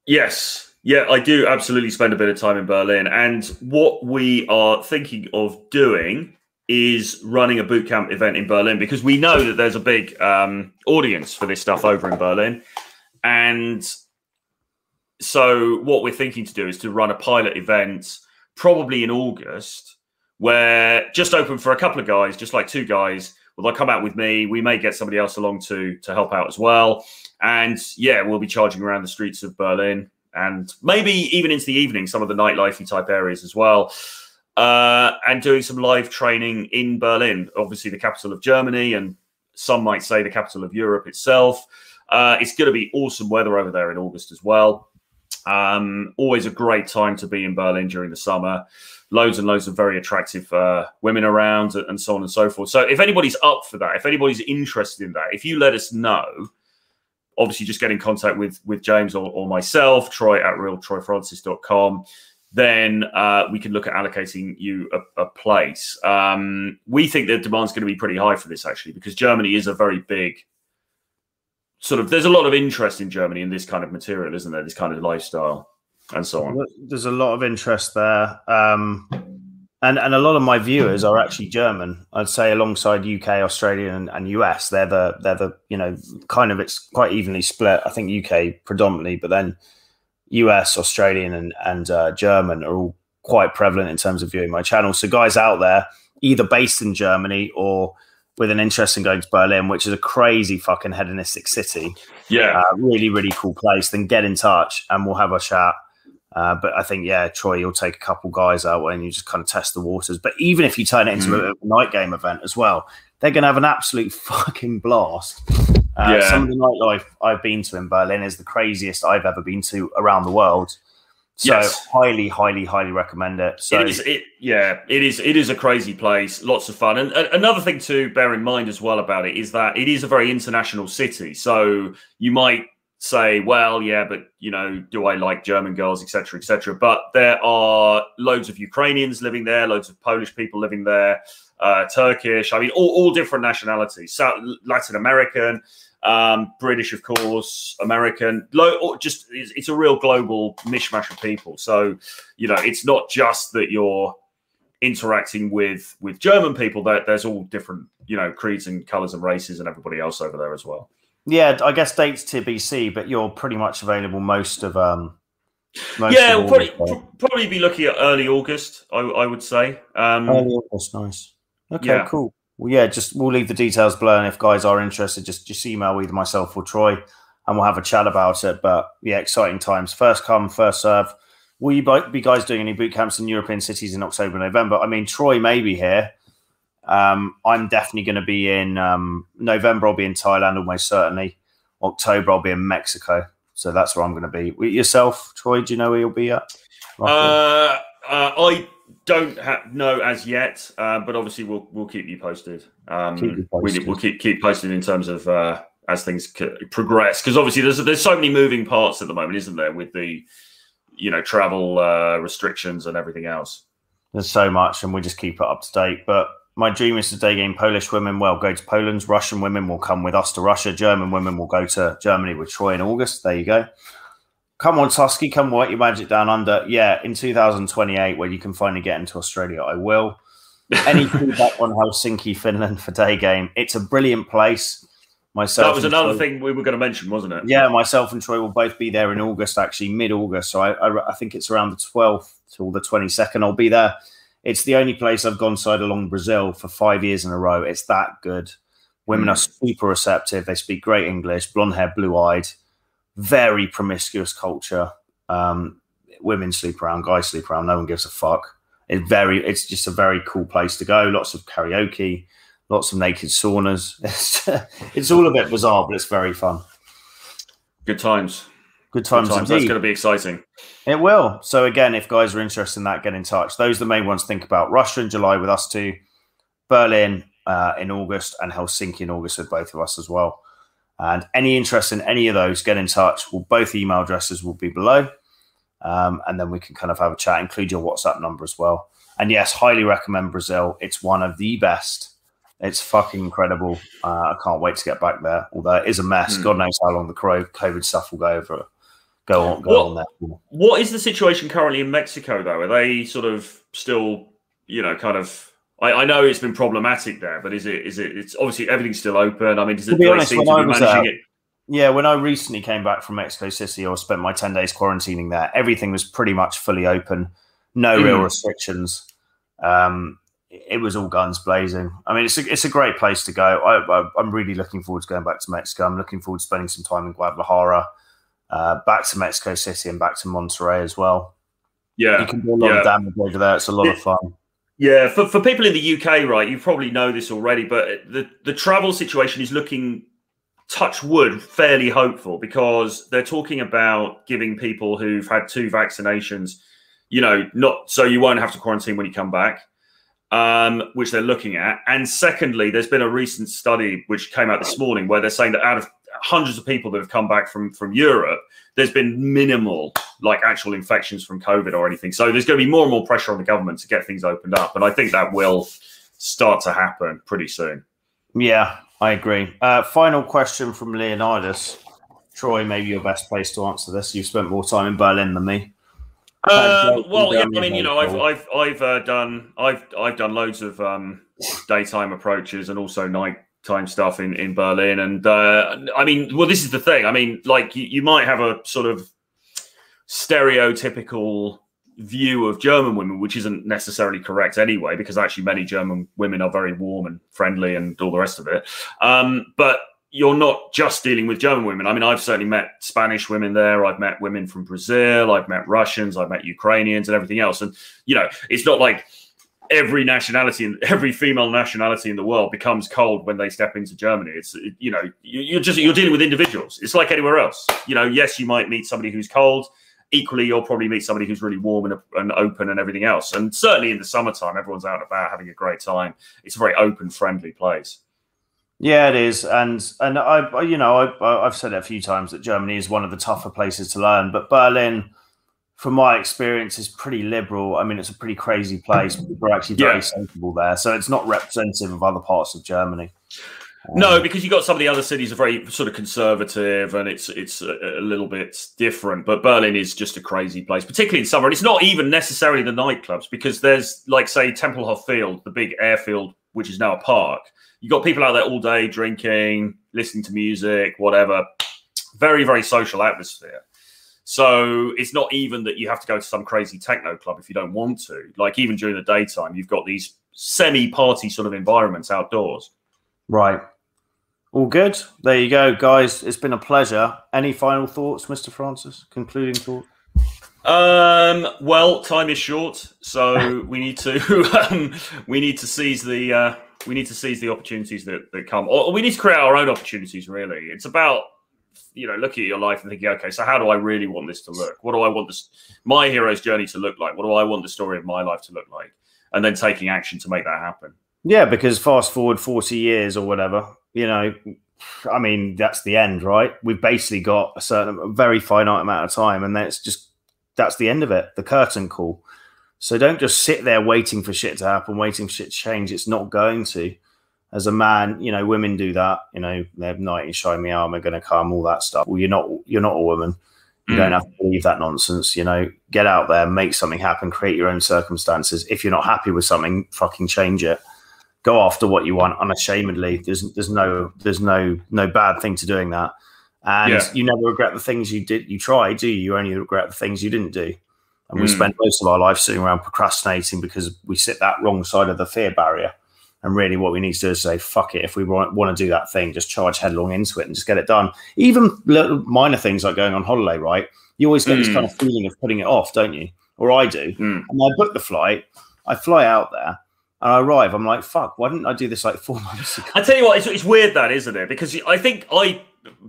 Yes. Yeah, I do absolutely spend a bit of time in Berlin. And what we are thinking of doing is running a boot camp event in Berlin, because we know that there's a big um, audience for this stuff over in Berlin. And so what we're thinking to do is to run a pilot event probably in August, where just open for a couple of guys, just like two guys, Well, they'll come out with me. We may get somebody else along to to help out as well. And yeah, we'll be charging around the streets of Berlin and maybe even into the evening, some of the nightlife-y type areas as well. Uh, and doing some live training in Berlin, obviously the capital of Germany, and some might say the capital of Europe itself. Uh, it's going to be awesome weather over there in August as well. Um, always a great time to be in Berlin during the summer. Loads and loads of very attractive uh, women around and so on and so forth. So if anybody's up for that, if anybody's interested in that, if you let us know, obviously just get in contact with, with James or, or myself, Troy at real troy francis dot com. Then uh, we can look at allocating you a, a place. Um, we think the demand's going to be pretty high for this, actually, because Germany is a very big sort of, there's a lot of interest in Germany in this kind of material, isn't there? This kind of lifestyle and so on. There's a lot of interest there. Um, and, and a lot of my viewers are actually German. I'd say alongside U K, Australia and, and U S, they're the, they're the, you know, kind of, it's quite evenly split. I think U K predominantly, but then U S, Australian, and, and uh, German are all quite prevalent in terms of viewing my channel. So guys out there, either based in Germany or with an interest in going to Berlin, which is a crazy fucking hedonistic city. Yeah. Uh, really, really cool place. Then get in touch and we'll have a chat. Uh, but I think, yeah, Troy, you'll take a couple guys out and you just kind of test the waters. But even if you turn it into mm. a night game event as well, they're going to have an absolute fucking blast. Uh, yeah. Some of the nightlife I've been to in Berlin is the craziest I've ever been to around the world. So yes. highly, highly, highly recommend it. So it is, it, yeah, it is. It is a crazy place. Lots of fun. And a, another thing to bear in mind as well about it is that it is a very international city. So you might say, well, yeah, but, you know, do I like German girls, et cetera, et cetera. But there are loads of Ukrainians living there, loads of Polish people living there, uh, Turkish. I mean, all, all different nationalities, South, Latin American, um, British, of course, American, low, just it's, it's a real global mishmash of people. So, you know, it's not just that you're interacting with, with German people, that there's all different, you know, creeds and colors and races and everybody else over there as well. Yeah, I guess dates to B C, but you're pretty much available most of, um, most yeah, of we'll probably, probably be looking at early August, I, I would say. Um, early August, nice. Okay, yeah. Cool. Well, yeah, just we'll leave the details blurred. If guys are interested, just just email either myself or Troy, and we'll have a chat about it. But yeah, exciting times. First come, first serve. Will you be guys doing any boot camps in European cities in October, November? I mean, Troy may be here. Um, I'm definitely going to be in um, November. I'll be in Thailand almost certainly. October, I'll be in Mexico. So that's where I'm going to be. With yourself, Troy, do you know where you'll be at? Uh, uh, I. Don't ha- know as yet, uh, but obviously we'll we'll keep you posted. Um, keep you posted. We, we'll keep keep posted in terms of uh, as things c- progress, because obviously there's there's so many moving parts at the moment, isn't there? With the you know travel uh, restrictions and everything else. There's so much, and we just keep it up to date. But my dream is to day game Polish women. Well, go to Poland. Russian women will come with us to Russia. German women will go to Germany with Troy in August. There you go. Come on, Tusky, come work your magic down under. Yeah, in two thousand twenty-eight, when you can finally get into Australia, I will. Any feedback on Helsinki, Finland for day game? It's a brilliant place. Myself. That was another Troy, thing we were going to mention, wasn't it? Yeah, myself and Troy will both be there in August, actually, mid-August. So I, I, I think it's around the twelfth till the twenty-second I'll be there. It's the only place I've gone side along Brazil for five years in a row. It's that good. Women mm. are super receptive. They speak great English, blonde hair, blue-eyed. Very promiscuous culture. Um, women sleep around, guys sleep around. No one gives a fuck. It's very, it's just a very cool place to go. Lots of karaoke, lots of naked saunas. It's, it's all a bit bizarre, but it's very fun. Good times. Good times. Good times. That's going to be exciting. It will. So again, if guys are interested in that, get in touch. Those are the main ones to think about. Russia in July with us too. Berlin uh, in August and Helsinki in August with both of us as well. And any interest in any of those, get in touch. We'll, both email addresses will be below. Um, and then we can kind of have a chat, include your WhatsApp number as well. And yes, highly recommend Brazil. It's one of the best. It's fucking incredible. Uh, I can't wait to get back there. Although it is a mess. Mm. God knows how long the COVID stuff will go over. Go on, go what, on there. What is the situation currently in Mexico, though? Are they sort of still, you know, kind of... I, I know it's been problematic there, but is it? Is it? It's obviously everything's still open. I mean, does it do they seem to be managing out, it? Yeah, when I recently came back from Mexico City, I spent my ten days quarantining there. Everything was pretty much fully open, no mm. real restrictions. Um, it was all guns blazing. I mean, it's a, it's a great place to go. I, I, I'm really looking forward to going back to Mexico. I'm looking forward to spending some time in Guadalajara, uh, back to Mexico City and back to Monterey as well. Yeah. You can do a lot yeah. of damage over there. It's a lot it, of fun. Yeah. For for people in the U K, right, you probably know this already, but the, the travel situation is looking, touch wood, fairly hopeful, because they're talking about giving people who've had two vaccinations, you know, not so you won't have to quarantine when you come back. Um, which they're looking at. And secondly, there's been a recent study which came out this morning where they're saying that out of hundreds of people that have come back from, from Europe, there's been minimal, like, actual infections from COVID or anything. So there's going to be more and more pressure on the government to get things opened up. And I think that will start to happen pretty soon. Yeah, I agree. Uh, final question from Leonidas. Troy, maybe your best place to answer this. You've spent more time in Berlin than me. Um, well, yeah, I mean, you know, I've I've I've uh, done I've I've done loads of um, daytime approaches and also nighttime stuff in, in Berlin. And uh, I mean, well, this is the thing. I mean, like, you, you might have a sort of stereotypical view of German women, which isn't necessarily correct anyway, because actually many German women are very warm and friendly and all the rest of it. Um, but you're not just dealing with German women. I mean, I've certainly met Spanish women there. I've met women from Brazil. I've met Russians. I've met Ukrainians and everything else. And, you know, it's not like every nationality and every female nationality in the world becomes cold when they step into Germany. It's, you know, you're just, you're dealing with individuals. It's like anywhere else. You know, yes, you might meet somebody who's cold. Equally, you'll probably meet somebody who's really warm and, and open and everything else. And certainly in the summertime, everyone's out and about having a great time. It's a very open, friendly place. Yeah, it is, and and I, you know, I, I've said it a few times that Germany is one of the tougher places to learn, but Berlin, from my experience, is pretty liberal. I mean, it's a pretty crazy place. People are actually very yeah. sociable there, so it's not representative of other parts of Germany. No, um, because you got some of the other cities are very sort of conservative, and it's it's a, a little bit different. But Berlin is just a crazy place, particularly in summer. And it's not even necessarily the nightclubs, because there's, like, say, Tempelhof Field, the big airfield, which is now a park. You got people out there all day drinking, listening to music, whatever. Very, very social atmosphere. So it's not even that you have to go to some crazy techno club if you don't want to. Like, even during the daytime, you've got these semi-party sort of environments outdoors. Right. All good. There you go, guys. It's been a pleasure. Any final thoughts, Mister Francis? Concluding thoughts? Um, well, time is short, so we need to um, we need to seize the uh, we need to seize the opportunities that, that come, or we need to create our own opportunities. Really, it's about, you know, looking at your life and thinking, okay, so how do I really want this to look? What do I want this my hero's journey to look like? What do I want the story of my life to look like? And then taking action to make that happen. Yeah, because fast forward forty years or whatever, you know, I mean, that's the end, right? We've basically got a certain, a very finite amount of time, and that's just. That's the end of it, the curtain call. So don't just sit there waiting for shit to happen, waiting for shit to change. It's not going to. As a man, you know, women do that. You know, they're nighting, show me arm, are going to come, all that stuff. Well, you're not, you're not a woman. You don't have to believe that nonsense. You know, get out there, make something happen, create your own circumstances. If you're not happy with something, fucking change it. Go after what you want unashamedly. There's, there's no, there's no, no bad thing to doing that. And yeah. you never regret the things you did, you tried, do you? You only regret the things you didn't do. And mm. we spend most of our life sitting around procrastinating because we sit that wrong side of the fear barrier. And really what we need to do is say, fuck it. If we want, want to do that thing, just charge headlong into it and just get it done. Even little minor things like going on holiday, right? You always get mm. this kind of feeling of putting it off, don't you? Or I do. Mm. And I book the flight. I fly out there. And I arrive. I'm like, fuck, why didn't I do this like four months ago? I tell you what, it's, it's weird that, isn't it? Because I think I...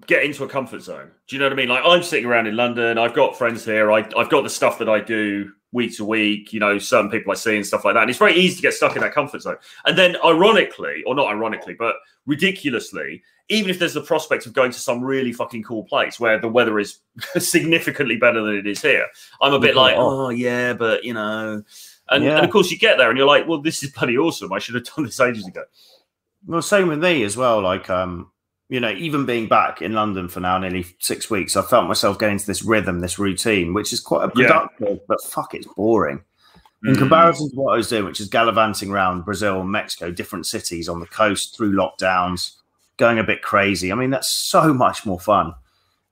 get into a comfort zone. Do you know what I mean? Like, I'm sitting around in London. I've got friends here. I, I've got the stuff that I do week to week, you know, certain people I see and stuff like that. And it's very easy to get stuck in that comfort zone. And then ironically, or not ironically, but ridiculously, even if there's the prospect of going to some really fucking cool place where the weather is significantly better than it is here, I'm a bit like, oh, yeah, but, you know. And, yeah. and, of course, you get there and you're like, well, this is bloody awesome. I should have done this ages ago. Well, same with me as well. Like, um, you know, even being back in London for now nearly six weeks, I felt myself getting into this rhythm, this routine, which is quite a productive, yeah. but fuck, it's boring. In mm. comparison to what I was doing, which is gallivanting around Brazil and Mexico, different cities on the coast through lockdowns, going a bit crazy. I mean, that's so much more fun.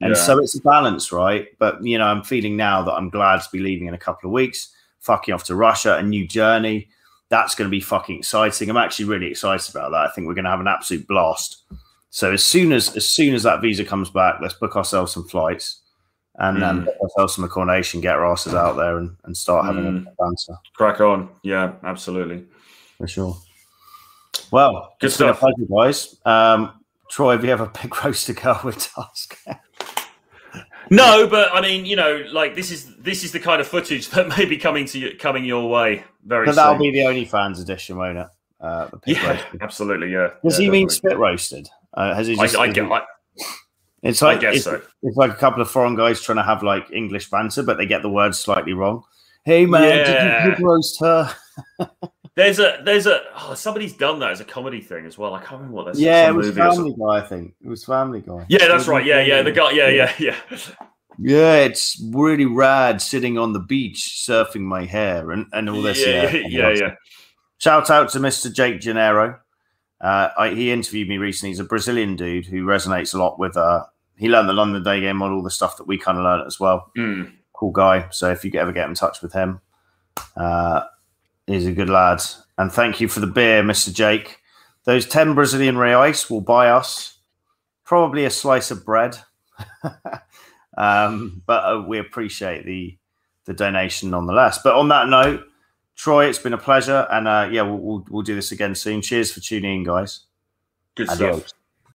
And yeah. so it's a balance, right? But, you know, I'm feeling now that I'm glad to be leaving in a couple of weeks, fucking off to Russia, a new journey. that's going to be fucking exciting. I'm actually really excited about that. I think we're going to have an absolute blast. So as soon as as soon as that visa comes back, let's book ourselves some flights and mm. then book ourselves some accommodation, get our asses out there and, and start having mm. a banter. Crack on. Yeah, absolutely. For sure. Well, good stuff. Been a pleasure, guys. Um, Troy, have you ever pig roasted girl with task? No, but I mean, you know, like this is this is the kind of footage that may be coming to you, coming your way very soon. That'll be the OnlyFans edition, won't it? Uh, the pig yeah, roasted. Absolutely. Yeah. Does yeah, he mean spit roasted? Uh, has he just? I, I, get, I, it's like I guess it's, so. It's like a couple of foreign guys trying to have like English banter, but they get the words slightly wrong. Hey man, yeah. did you pig roast her? There's a there's a oh, somebody's done that as a comedy thing as well. I can't remember what that's. Yeah, it was Family Guy. I think it was Family Guy. Yeah, that's right. Yeah, yeah, the guy. Yeah, yeah, yeah. Yeah, it's really rad sitting on the beach surfing my hair and, and all this. Yeah, yeah, yeah, yeah. Shout out to Mister Jake Janeiro. Uh, I, he interviewed me recently. He's a Brazilian dude who resonates a lot with. Uh, he learned the London Day Game model, all the stuff that we kind of learn as well. Mm. Cool guy. So if you ever get in touch with him. Uh, He's a good lad. And thank you for the beer, Mister Jake. Those ten Brazilian reais will buy us probably a slice of bread. um, but uh, we appreciate the the donation nonetheless. But on that note, Troy, it's been a pleasure. And uh, yeah, we'll, we'll, we'll do this again soon. Cheers for tuning in, guys. Good stuff.